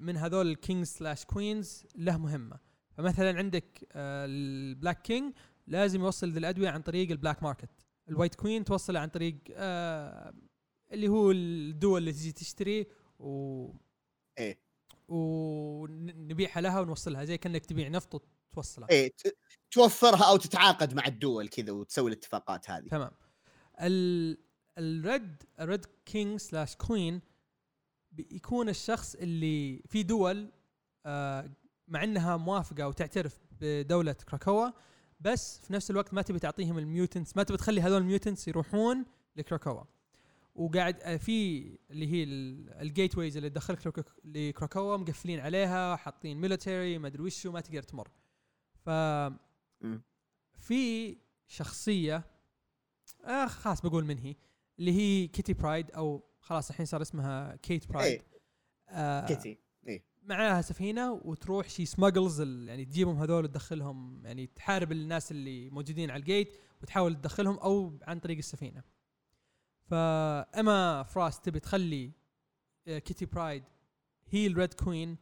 من هذول الكينج سلاش كوينز له مهمه. فمثلا عندك البلاك كينج لازم يوصل ذي الادويه عن طريق البلاك ماركت, الوايت كوين توصل عن طريق اللي هو الدول اللي تجي تشتري ونبيعها لها ونوصلها, زي كأنك تبيع نفط وتوصلها, ايه توفرها او تتعاقد مع الدول كذا وتسوي الاتفاقات هذه. تمام. الريد كينج سلاش كوين بيكون الشخص اللي في دول مع انها موافقه وتعترف بدوله كراكوا, بس في نفس الوقت ما تبي تعطيهم الميوتنتس, ما تبي تخلي هذول الميوتنتس يروحون لكراكوا, وقاعد في اللي هي الجيت ويز اللي تدخلك لكراكوا مقفلين عليها, حاطين ميليتري ما ادري وشو, ما تقدر تمر. ف في شخصيه خاص بقول منهي اللي هي كيتي برايد, او خلاص الحين صار اسمها كيت برايد. كيتي معاها سفينه وتروح شي سماجلز يعني تجيبهم هذول وتدخلهم, يعني تحارب الناس اللي موجودين على الجيت وتحاول تدخلهم او عن طريق السفينه. فاما فراست تبي تخلي كيتي برايد هي الريد كوين,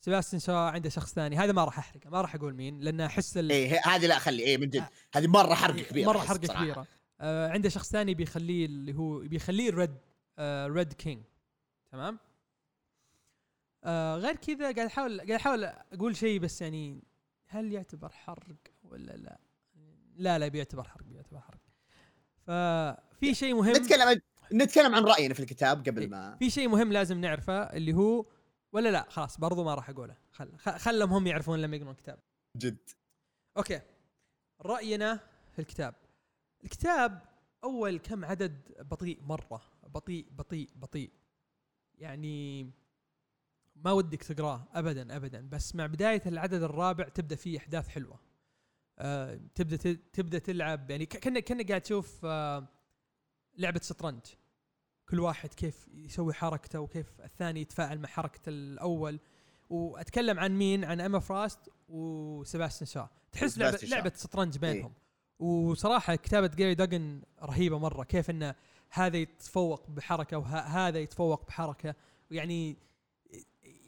سباستيان شا عنده شخص ثاني. هذا ما راح احرقه, ما راح اقول مين لان احس هذه لا خلي من جد هذه مره حرق كبيره, مره حرق كبيره. عنده شخص ثاني بيخليه اللي هو بيخليه الريد كينج. تمام. غير كذا قاعد احاول اقول شيء, بس يعني هل يعتبر حرق ولا لا؟ لا بيعتبر حرق. ففي شيء مهم نتكلم عن راينا في الكتاب قبل ما في شيء مهم لازم نعرفه اللي هو ولا لا خلاص برضو ما راح اقوله, خلهم هم يعرفون لما يقرون الكتاب جد. اوكي, راينا في الكتاب اول كم عدد بطيء مره, بطيء يعني ما ودك تقراه ابدا, بس مع بدايه العدد الرابع تبدا فيه احداث حلوه. تبدا تلعب يعني كأنك قاعد تشوف لعبه شطرنج, كل واحد كيف يسوي حركته وكيف الثاني يتفاعل مع حركه الاول. واتكلم عن مين؟ عن اما فروست وسباستيان شا. تحس لعبه شطرنج بينهم. وصراحه كتابه جيري دوغن رهيبه مره, كيف انه هذا يتفوق بحركه وهذا يتفوق بحركه, يعني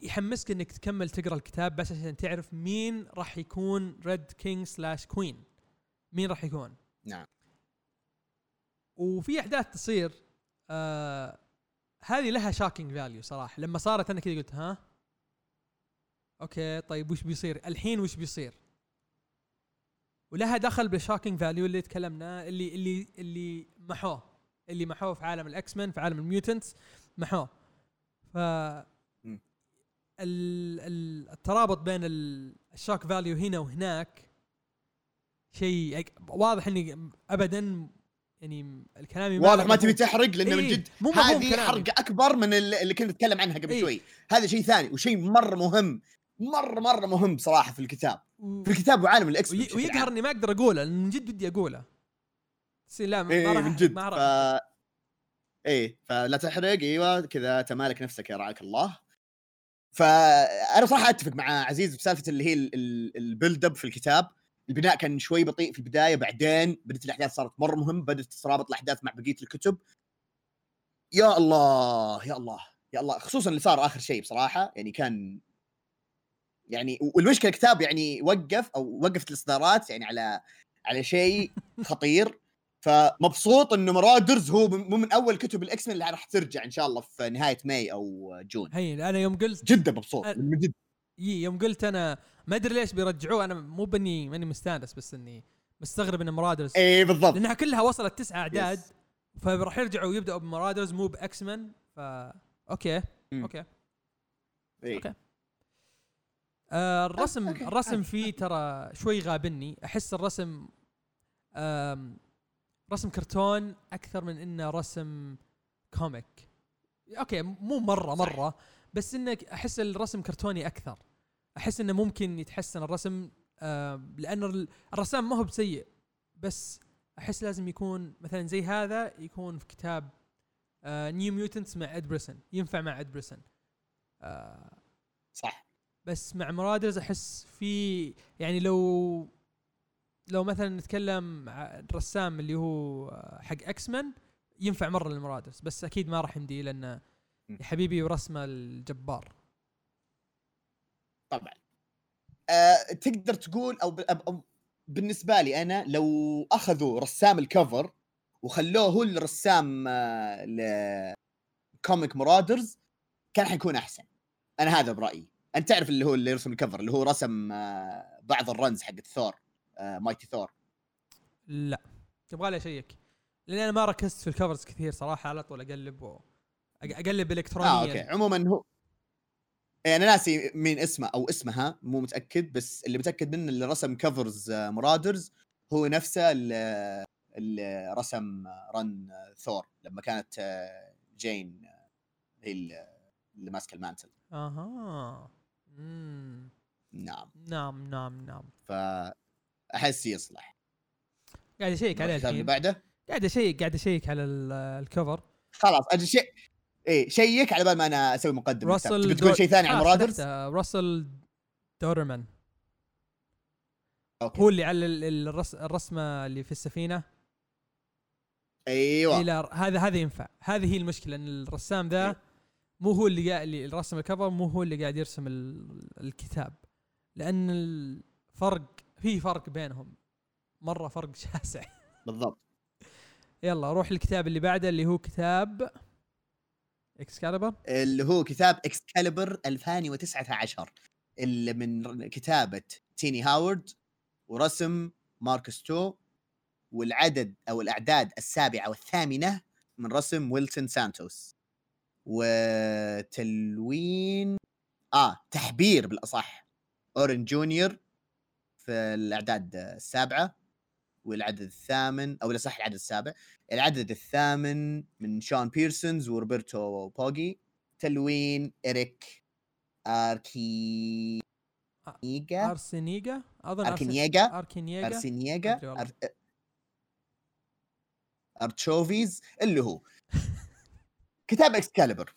يحمسك انك تكمل تقرا الكتاب بس عشان تعرف مين راح يكون ريد كينج سلاش كوين, مين راح يكون. نعم. وفي احداث تصير هذه لها شاكينج فاليو صراحه. لما صارت انا كذا قلت ها اوكي طيب وش بيصير الحين, وش بيصير, ولها دخل بالشاكينج فاليو اللي تكلمنا اللي محوه في عالم الاكس مان, في عالم الميوتنتس محوه. ف الترابط بين الشاك فاليو هنا وهناك شيء واضح اني ابدا يعني الكلام واضح ما تبي تحرق لانه من جد هذه حرق اكبر من اللي كنت اتكلم عنها قبل شوي. هذا شيء ثاني وشيء مره مهم, مره مهم صراحه في الكتاب وعالم الاكس. ويقهرني ما اقدر اقوله, من جد بدي اقوله بس لا ما راح فلا تحرق. ايوه كذا تمالك نفسك يا رعاك الله. فأنا صراحة أتفق مع عزيز بسالفة اللي هي البيلد أب في الكتاب. البناء كان شوي بطيء في البداية، بعدين بدت الأحداث صارت مرة مهم، بدت ترابط الأحداث مع بقية الكتب. يا الله يا الله يا الله، خصوصا اللي صار آخر شيء بصراحة يعني كان يعني، والمشكلة الكتاب يعني وقف أو وقفت الإصدارات يعني على شيء خطير. فمبسوط إنه مارادرز هو مو من أول كتب الإكسمن اللي راح ترجع إن شاء الله في نهاية ماي أو جون. هي أنا يوم قلت جدا مبسوط من جد. يوم قلت أنا ما أدري ليش بيرجعوه، أنا مو بني ماني مستانس، بس إني مستغرب إن مارادرز. إيه بالضبط. لأنها كلها وصلت 9 أعداد yes. فبرح يرجعوا ويبدأوا بمارادرز مو بإكسمن. فا أوكي أوكي إيه. أوكي. الرسم فيه ترى شوي غابني، أحس الرسم رسم كرتون أكثر من إنه رسم كوميك. أوكي مو مرة بس إنه أحس الرسم كرتوني أكثر، أحس إنه ممكن يتحسن الرسم لأن الرسام ما هو بسيء، بس أحس لازم يكون مثلا زي هذا يكون في كتاب نيو ميوتنتس مع إد بريسن، ينفع مع إد بريسن صح. بس مع مرادرز أحس في يعني لو مثلا نتكلم الرسام اللي هو حق اكسمن ينفع مره للمرادرس، بس اكيد ما راح يمدي لانه يا حبيبي ورسمه الجبار طبعا. تقدر تقول أو بالنسبه لي انا لو اخذوا رسام الكفر وخلوه هو الرسام لكوميك مرادرز كان حيكون احسن، انا هذا برايي. انت تعرف اللي هو اللي يرسم الكفر اللي هو رسم بعض الرنز حق ثور مايتي ثور. لا تبغى لي اشيك لان انا ما ركزت في الكفرز كثير صراحه، على طول اقلب الكترونيا. اوكي عموما هو انا ناسي مين اسمه او اسمها مو متاكد، بس اللي متاكد منه اللي رسم كفرز مرادرز هو نفسه اللي رسم رن ثور لما كانت جين هي اللي ماسكه المانتل. اها نعم نعم نعم نعم. ف أحس يصلح. قاعد أشيك عليه الحين. بعده قاعد أشيك على الكفر. خلاص أجي شيك على بال ما أنا أسوي مقدمة. بتقول شيء ثاني عن مرادرز؟ راسل دورمان. أوكي. هو اللي على الرسمة اللي في السفينة. أيوة. هذا ينفع. هذه هي المشكلة إن الرسام ذا مو هو اللي قاعد يرسم الكفر، مو هو اللي قاعد يرسم الكتاب، لأن الفرق في فرق بينهم مرة، فرق شاسع بالضبط. يلا روح الكتاب اللي بعده اللي هو كتاب إكسكاليبر، اللي هو كتاب إكسكاليبر 2019 اللي من كتابة تيني هاورد ورسم ماركس تو، والعدد أو الأعداد 7 و 8 من رسم ويلتون سانتوس، وتلوين تحبير بالأصح أورين جونيور في الأعداد 7 والعدد 8 أو لصح العدد 7، العدد 8 من شون بيرسونز وروبرتو بوغي، تلوين إريك أرتشوفيز اللي هو كتاب إكسكاليبر.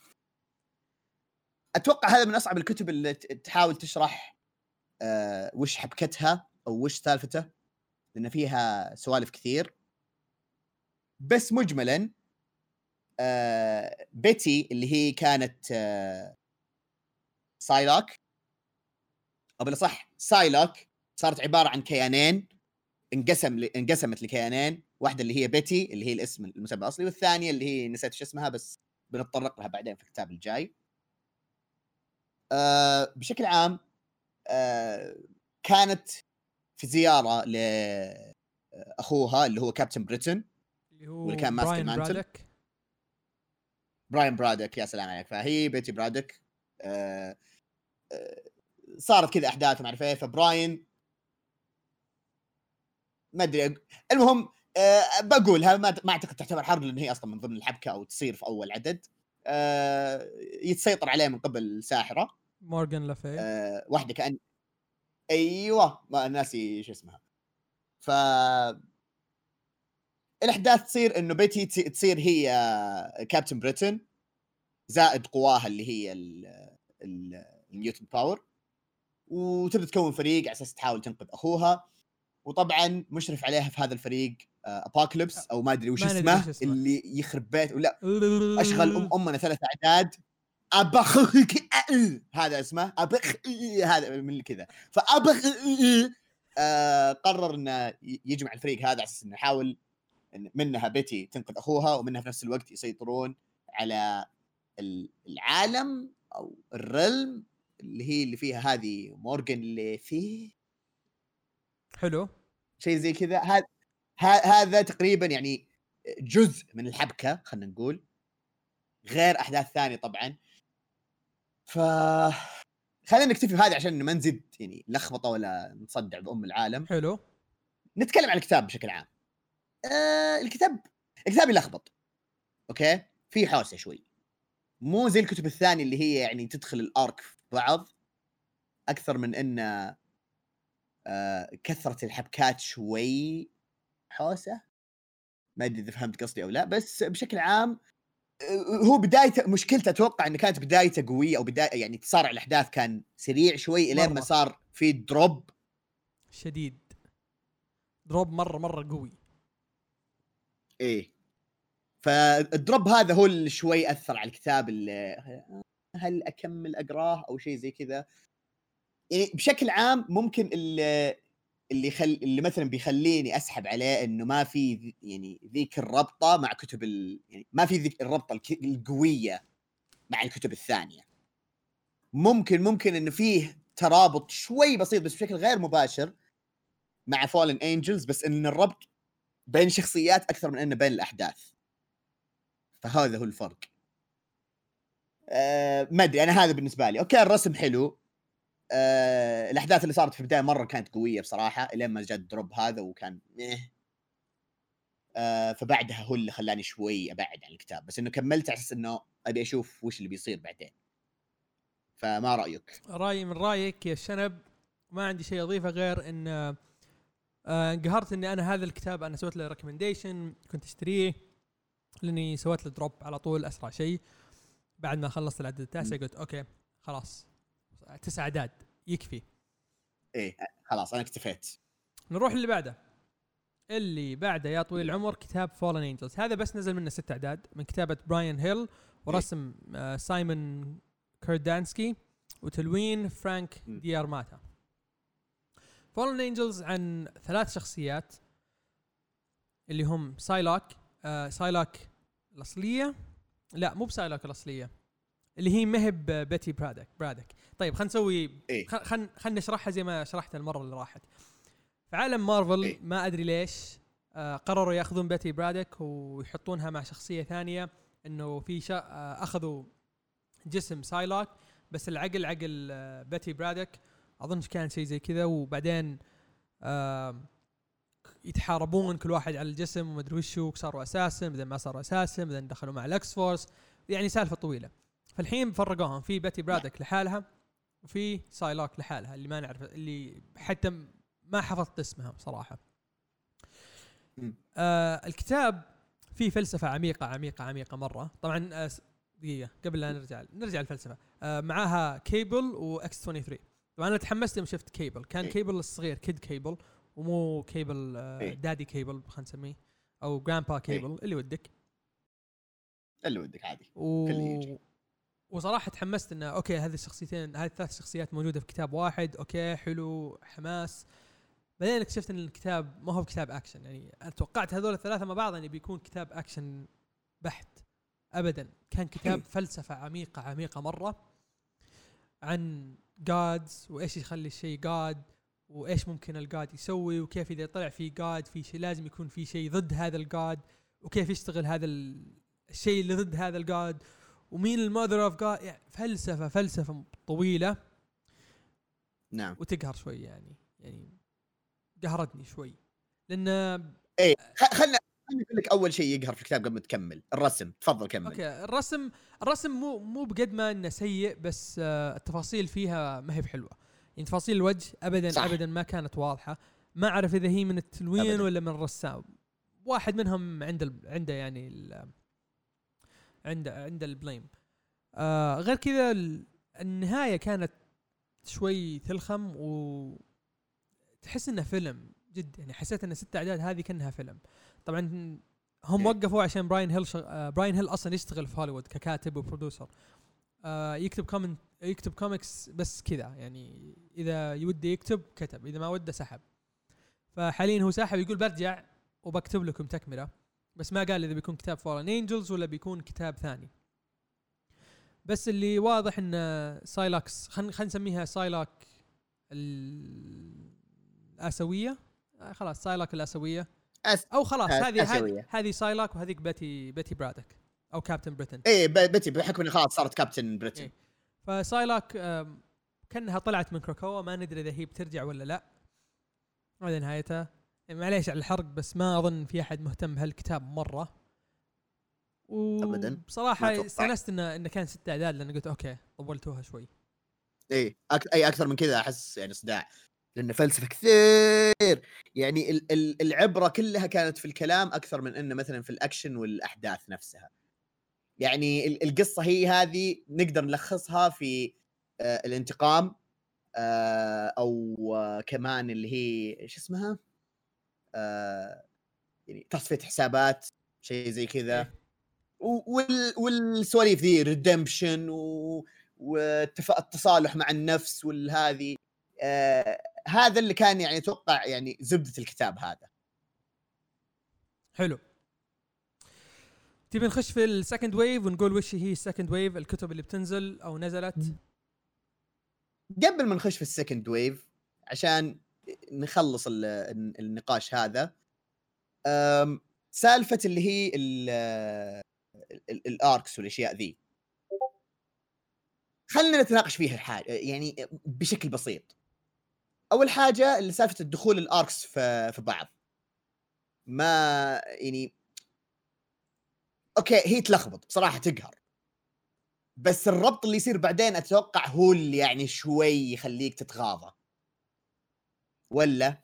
أتوقع هذا من أصعب الكتب اللي تحاول تشرح وش حبكتها أو وش سالفته، لأن فيها سوالف كثير. بس مجملاً بيتي اللي هي كانت سايلوك أو بالأصح سايلوك، صارت عبارة عن كيانين، انقسمت لكيانين، واحدة اللي هي بيتي اللي هي الاسم المسمى الأصلي، والثانية اللي هي نسيت شو اسمها بس بنتطرق لها بعدين في الكتاب الجاي. بشكل عام كانت في زيارة لأخوها اللي هو كابتن بريتن اللي كان ماسك المانتل، براين برادك. يا سلام عليك. فهي بيتي برادك صارت كذا أحداث وما عرفه، فبراين ما أدري. المهم بقولها ما أعتقد تعتبر حرب لأن هي أصلا من ضمن الحبكة أو تصير في أول عدد. يتسيطر عليه من قبل ساحرة مورغان لافاي، واحدة كأن أيوة ما ناسي شو اسمها. فالأحداث تصير إنه بيتي تصير هي كابتن بريتن زائد قواها اللي هي الميوتن باور، وتبدا تكون فريق على اساس تحاول تنقذ اخوها. وطبعا مشرف عليها في هذا الفريق ابوكاليبس او ما ادري وش اسمه، اللي يخرب بيت ولا اشغل امنا 3 اعداد ابخك، هذا اسمه ابخ، هذا من كذا. فابخ قرر انه يجمع الفريق هذا على اساس انه يحاول منها بيتي تنقذ اخوها، ومنها في نفس الوقت يسيطرون على العالم او الرلم اللي فيها هذه مورغان اللي فيه حلو شيء زي كذا. هذا تقريبا يعني جزء من الحبكة، خلنا نقول، غير أحداث ثانية طبعا. خلينا نكتفي بهذا عشان ما نزيد يعني لخبطة ولا نصدع بأم العالم. حلو، نتكلم عن الكتاب بشكل عام. الكتاب يلخبط، أوكي، في حوسة شوي، مو زي الكتب الثانية اللي هي يعني تدخل الأرك في بعض أكثر من إنه كثرة الحبكات شوي حوسة. ما أدري إذا فهمت قصدي أو لا، بس بشكل عام هو بدايته مشكلته، أتوقع إن كانت بدايته قوية أو بداية يعني تسارع الأحداث كان سريع شوي، إلى ما صار في دروب شديد، دروب مرة قوي. إيه، فالدروب هذا هو اللي شوي أثر على الكتاب، اللي هل أكمل أقراه أو شيء زي كذا. يعني بشكل عام ممكن اللي مثلا بيخليني اسحب عليه انه ما في يعني ذيك الربطه مع كتب يعني ما في ذيك الربطه القويه مع الكتب الثانيه. ممكن انه فيه ترابط شوي بسيط بس بشكل غير مباشر مع فولن انجلز، بس ان الربط بين شخصيات اكثر من انه بين الاحداث، فهذا هو الفرق. ما ادري، انا هذا بالنسبه لي. اوكي، الرسم حلو، الأحداث اللي صارت في البداية مرة كانت قوية بصراحة، لما جاء الدروب هذا وكان فبعدها هو اللي خلاني شوي أبعد عن الكتاب، بس إنه كملت على أساس إنه أبي أشوف وش اللي بيصير بعدين. فما رأيك؟ رأيي من رأيك يا شنب، ما عندي شيء أضيفه غير إن انقهرت إني أنا هذا الكتاب أنا سويت له ريكمنديشن، كنت أشتريه لأني سويت له دروب على طول أسرع شيء بعد ما خلصت العدد التاسع. قلت أوكي خلاص 9 أعداد يكفي، ايه خلاص انا اكتفيت. نروح اللي بعده. اللي بعده يا طويل العمر كتاب فولن انجلز. هذا بس نزل منه 6 أعداد، من كتابة براين هيل ورسم سايمون كيردانسكي وتلوين فرانك ديارماتا. فولن انجلز عن 3 شخصيات اللي هم سايلوك الأصلية، لا مو بسايلوك الأصلية، اللي هي مهب بيتي برادك. طيب خلينا نسوي خلينا نشرحها زي ما شرحتها المره اللي راحت. في عالم مارفل ما ادري ليش قرروا ياخذون بيتي برادك ويحطونها مع شخصيه ثانيه، انه في اخذوا جسم سايلوك بس العقل عقل بيتي برادك، اظن كان شيء زي كذا. وبعدين يتحاربون كل واحد على الجسم وما ادري وشو، صاروا اساسا بعدين ما صاروا اساسا، بعدين دخلوا مع الاكس فورس، يعني سالفه طويله. فالحين فرقوهم، في بيتي برادك لحالها وفي سايلوك لحالها اللي ما نعرف، اللي حتى ما حفظت اسمها بصراحة. الكتاب فيه فلسفة عميقة عميقة عميقة مرة. طبعا دقيقة قبل لا نرجع الفلسفة. معاها كيبل وX23. طبعا أنا تحمست لما شفت كيبل، كان كيبل الصغير كيد كيبل، ومو كيبل دادي كيبل خلينا نسميه، أو جرانبا كيبل، اللي ودك عادي كله يجي. وصراحة تحمست إنه أوكي هذه الشخصيتين، هذه 3 شخصيات موجودة في كتاب واحد، أوكي حلو حماس. بعدين اكتشفت إن الكتاب ما هو كتاب أكشن، يعني توقعت هذول 3 مع بعض يعني بيكون كتاب أكشن بحت، أبدا كان كتاب فلسفة عميقة عميقة مرة عن جادز، وإيش يخلي الشيء جاد، وإيش ممكن الجاد يسوي، وكيف إذا طلع في جاد في شيء لازم يكون في شيء ضد هذا الجاد، وكيف يشتغل هذا الشيء اللي ضد هذا الجاد، ومين الماذر اوف جاد. يعني فلسفة طويلة، نعم، وتقهر شوي يعني قهرتني شوي لأن إيه. خلنا أقول لك أول شيء يقهر في الكتاب قبل ما تكمل. الرسم، تفضل كمل. أوكي، الرسم مو بقد ما إنه سيء، بس التفاصيل فيها ما هي بحلوة، يعني تفاصيل الوجه أبدا صح. أبدا ما كانت واضحة، ما أعرف إذا هي من التلوين أبداً ولا من الرسام. واحد منهم عنده يعني عند البليم. غير كذا النهاية كانت شوي تلخم وتحس انه فيلم جد. يعني حسيت ان 6 أعداد هذه كأنها فيلم. طبعا هم وقفوا عشان براين هيل براين هيل اصلا يشتغل في هوليوود ككاتب وبرودوسر، يكتب كومنت يكتب كوميكس بس كذا، يعني اذا يودي يكتب كتب، اذا ما وده سحب. فحاليا هو ساحب، يقول برجع وبكتب لكم تكمله، بس ما قال اذا بيكون كتاب فولن انجلز ولا بيكون كتاب ثاني. بس اللي واضح ان سايلاكس خلينا نسميها سايلاك الاسويه، خلاص سايلاك الاسويه او خلاص هذه سايلاك وهذيك بيتي برادك او كابتن بريتن. اي بيتي بحكم ان خلاص صارت كابتن بريتن. فسايلاك كانها طلعت من كراكوا، ما ندري اذا هي بترجع ولا لا. هذا نهايتها، معليش على الحرق بس ما اظن في احد مهتم بهالكتاب مره ابدا. بصراحه استانست انه كان 6 أعداد لان قلت اوكي طولتوها شوي. اي اي اكثر من كذا احس يعني صداع، لأنه فلسفة كثير. يعني العبرة كلها كانت في الكلام أكثر من أنه مثلا في الأكشن والأحداث نفسها. يعني القصة هي هذه، نقدر نلخصها في الانتقام، أو كمان اللي هي شو اسمها، يعني تصفية حسابات شيء زي كذا، والسواليف ذي ريدمبشن والتصالح مع النفس والهذه. هذا اللي كان يعني توقع يعني زبدة الكتاب هذا. حلو، تبي نخش في السكند ويف ونقول وش هي السكند ويف، الكتب اللي بتنزل أو نزلت؟ قبل ما نخش في السكند ويف عشان نخلص النقاش هذا، سالفة اللي هي الأركس والأشياء ذي خلنا نتناقش فيها الحال يعني بشكل بسيط. أول حاجة اللي سالفة الدخول الأركس في بعض، ما يعني أوكي هي تلخبط بصراحة تقهر، بس الربط اللي يصير بعدين أتوقع هو اللي يعني شوي يخليك تتغاضى ولا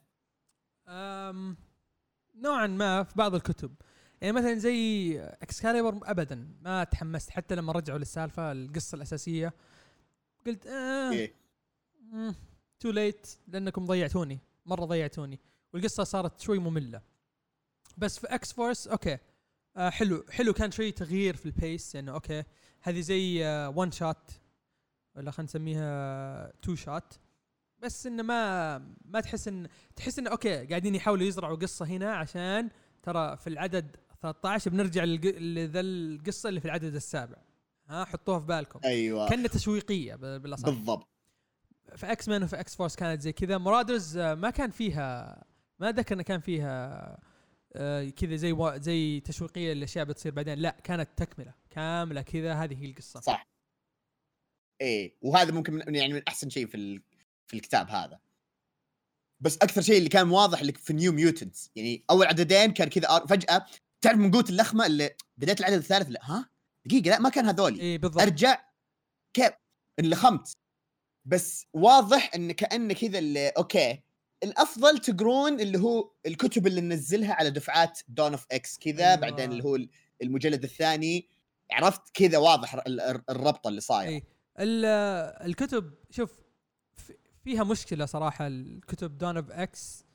نوعا ما في بعض الكتب. يعني مثلا زي إكسكاليبر أبدا ما تحمست، حتى لما رجعوا للسالفة القصة الأساسية قلت too late لأنكم ضيعتوني مرة، ضيعتوني والقصة صارت شوي مملة. بس في اكس فورس أوكي حلو كان شوي تغيير في البيس، يعني أوكي هذه زي one shot ولا خلينا نسميها two shot، بس إن ما تحس إن أوكي قاعدين يحاولوا يزرعوا قصة هنا، عشان ترى في العدد 13 بنرجع لذا القصة اللي في العدد السابع، ها حطوها في بالكم. أيوة كانت تشويقية بالأصل بالضبط. في اكس مان وفي اكس فورس كانت زي كذا. مارادرز ما كان فيها، ما أذكر أنه كان فيها كذا زي تشويقية الأشياء بتصير بعدين، لا كانت تكملة كاملة كذا، هذه هي القصة صح. ايه وهذا ممكن من أحسن شيء في الكتاب هذا. بس أكثر شيء اللي كان واضح لك في نيو ميوتنتس، يعني أول عددين كان كذا فجأة تعرف من قوة اللخمة اللي بداية العدد الثالث، لا ها دقيقة لا ما كان هذولي. إيه بالضبط. أرجع كيف اللي خمت، بس واضح إن كأن كذا اللي أوكي الأفضل تقرون اللي هو الكتب اللي ننزلها على دفعات دون أوف إكس كذا. أيوة. بعدين اللي هو المجلد الثاني، عرفت كذا واضح الربطة اللي صاير. أي الكتب شوف فيها مشكلة صراحة، الكتب دون أوف إكس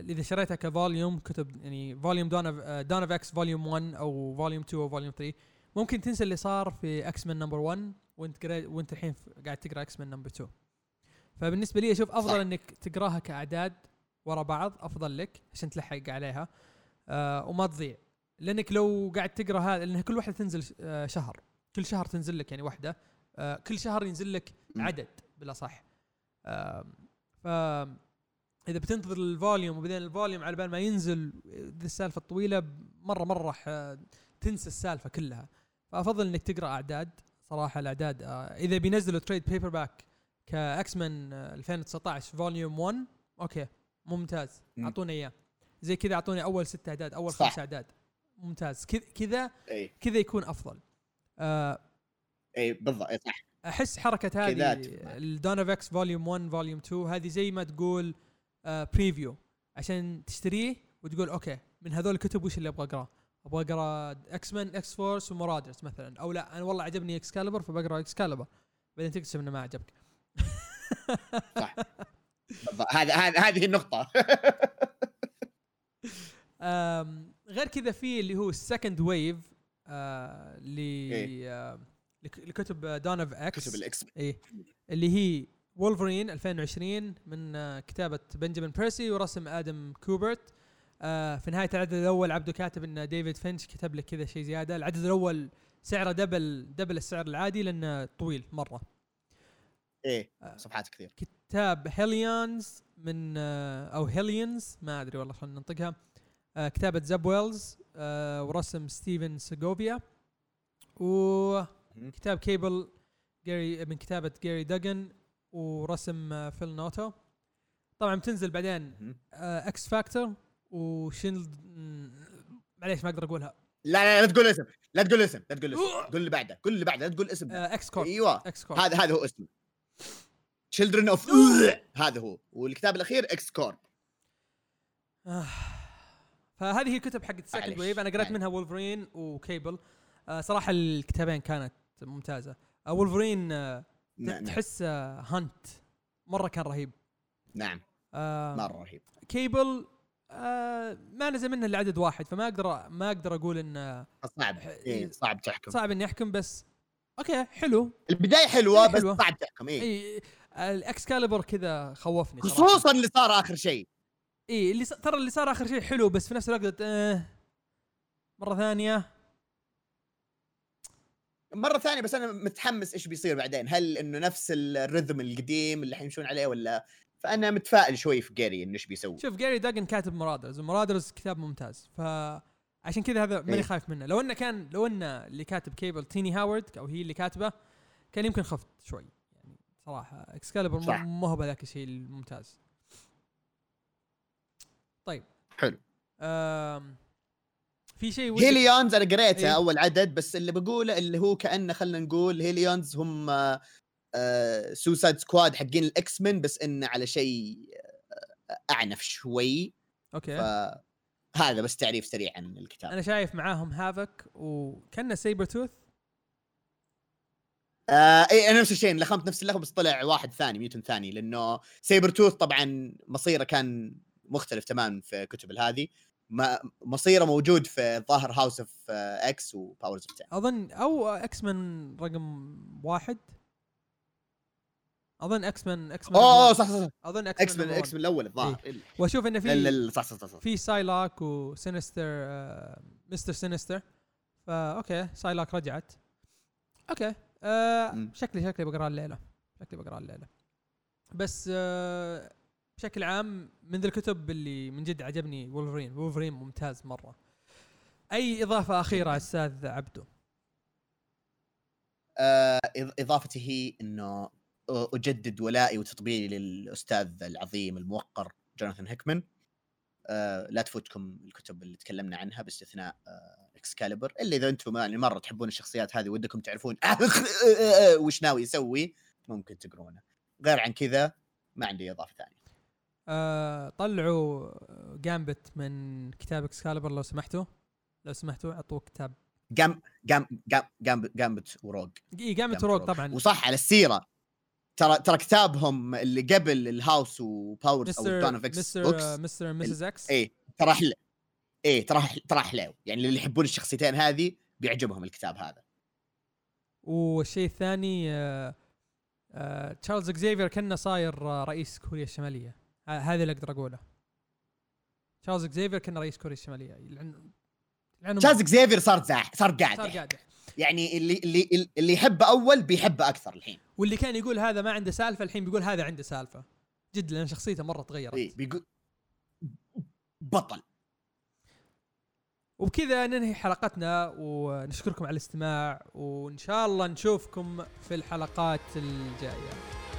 إذا شريتها كفوليوم كتب، يعني فوليوم دون أوف إكس فوليوم 1 أو فوليوم 2 أو فوليوم 3، ممكن تنسى اللي صار في أكس من نمبر 1 وانت الحين قاعد تقرأ أكس من نمبر 2. فبالنسبة لي أشوف أفضل صح. أنك تقرأها كأعداد ورا بعض أفضل لك عشان تلحق عليها وما تضيع، لأنك لو قاعد تقرأ هذا لأنها كل واحدة تنزل شهر، كل شهر تنزل لك يعني واحدة، كل شهر ينزل لك عدد بلا صح. فإذا بتنتظر الفوليوم وبعدين الفوليوم على بال ما ينزل ذي السالفة الطويلة مرة راح تنسى السالفة كلها. فأفضل إنك تقرأ أعداد صراحة. الأعداد إذا بينزلوا تريد بيبر باك كأكسمن 2019 فوليوم 1 أوكي ممتاز، أعطوني إياه زي كذا، أعطوني أول 6 أعداد أول 5 أعداد ممتاز كذا يكون أفضل. أي بالضبط صح. أحس حركة هذه الدون أوف إكس فوليوم 1 فوليوم 2 هذه زي ما تقول بريفيو عشان تشتريه وتقول أوكي من هذول الكتب وش اللي أبغى أقرأ، أبغى أقرأ إكس مان إكس فورس ومارادرز مثلا، أو لا أنا والله عجبني إكسكاليبر فبقرأ إكسكاليبر، بعدين تكتشف إنه ما عجبك صح. هذه النقطة. غير كذا في اللي هو السكند ويف لكتب دون اوف اكس، كتب الاكس اي، اللي هي وولفرين 2020 من كتابة بنجامين بيرسي ورسم آدم كوبرت. في نهاية العدد الأول عبده كاتب إن ديفيد فينش كتب لك كذا شيء زيادة. العدد الأول سعره دبل السعر العادي لأنه طويل مرة، إيه صفحات كثير. كتاب هيليونز من أو هيليونز ما أدري والله شلون ننطقها، كتابة زاب ويلز ورسم ستيفن سيغوفيا، وكتاب كيبل جيري من كتابة جيري دوغن ورسم فيل نوتو. طبعا بتنزل بعدين اكس فاكتور وشيلد، معليش ما اقدر اقولها. لا تقول اسم، لا تقول اسم. قول اللي بعده، لا تقول اسم. اكس كور. ايوه هذا هو اسمه، تشيلدرن اوف، هذا هو. والكتاب الاخير اكس كور. فهذه هي الكتب حقت سكند ويف، انا قرأت منها وولفرين وكيبل. صراحه الكتابين كانت ممتازه. وولفرين تحس هانت مره كان رهيب. نعم مره رهيب. كيبل ما نزل منه العدد واحد، فما اقدر اقول ان صعب، صعب تحكم، صعب اني احكم. بس اوكي حلو، البدايه حلوه بس صعب تحكم. اي الاكسكاليبر كذا خوفني خصوصا اللي صار اخر شيء. اي اللي ترى اللي صار اخر شيء حلو، بس في نفس الوقت مره ثانيه بس انا متحمس ايش بيصير بعدين. هل انه نفس الرذم القديم اللي حيمشون عليه ولا؟ فانا متفائل شوي في جيري انه ايش بيسوي. شوف جيري داغن كاتب مارادرز، ومارادرز كتاب ممتاز، فعشان كذا هذا ماني خايف منه. لو انه كان، لو انه اللي كاتب كيبل تيني هاورد او هي اللي كاتبه، كان يمكن خفت شوي يعني صراحه. اكسكاليبر ما هو بذاك الشيء الممتاز. طيب حلو. في شيء هيليونز انا قريته اول عدد، بس اللي بقوله اللي هو كانه خلينا نقول هيليونز هم سوسايد سكواد حقين الاكس مان، بس انه على شيء اعنف شوي. اوكي هذا بس تعريف سريع عن الكتاب. انا شايف معاهم هافك وكنا سايبر توث. اي انا نفس الشيء لخمت نفس اللقب، بس طلع واحد ثاني ميوتن ثاني، لانه سايبر توث طبعا مصيره كان مختلف تماما في كتب هذه. مصيره موجود في ظاهر هاوس اوف اكس وباورز بتاع اظن، او اكس مان رقم واحد اظن. اكس مان صح اظن اكس مان الاول الظاهر. واشوف ان في صح في سايلاك وسينستر مستر سينستر. فا اوكي سايلاك رجعت. اوكي شكلي بقرا الليله، بس بشكل عام من ذي الكتب اللي من جد عجبني وولفرين ممتاز مرة. أي إضافة أخيرة أستاذ عبده؟ إضافتي هي أنه أجدد ولائي وتطبيلي للأستاذ العظيم الموقر جوناثان هيكمان. لا تفوتكم الكتب اللي تكلمنا عنها باستثناء إكسكاليبر، اللي إذا أنتم يعني مرة تحبون الشخصيات هذه ودكم تعرفون وش ناوي يسوي ممكن تقرونه. غير عن كذا ما عندي إضافة ثانية. طلعوا جامبت من كتاب إكسكاليبر لو سمحتوا، عطوه كتاب جامبت وروغ. جامبت وروغ طبعا. وصح على السيرة، ترى كتابهم اللي قبل الهاوس وباورز او دون اوف اكس بوكس مستر مسز اكس، اي ترى حلو، يعني اللي يحبون الشخصيتين هذه بيعجبهم الكتاب هذا. والشيء الثاني تشارلز إكزيفير كنا صاير رئيس كوريا الشمالية. هذا اللي أقدر أقوله. تشارلز إكزيفير كان رئيس كوريا الشمالية. تشارلز إكزيفير صار قاعد. يعني اللي يحبه أول بيحبه أكثر الحين. واللي كان يقول هذا ما عنده سالفة الحين بيقول هذا عنده سالفة جد، لأن شخصيته مرة تغيرت. بيقول بطل. وبكذا ننهي حلقتنا، ونشكركم على الاستماع، وإن شاء الله نشوفكم في الحلقات الجاية.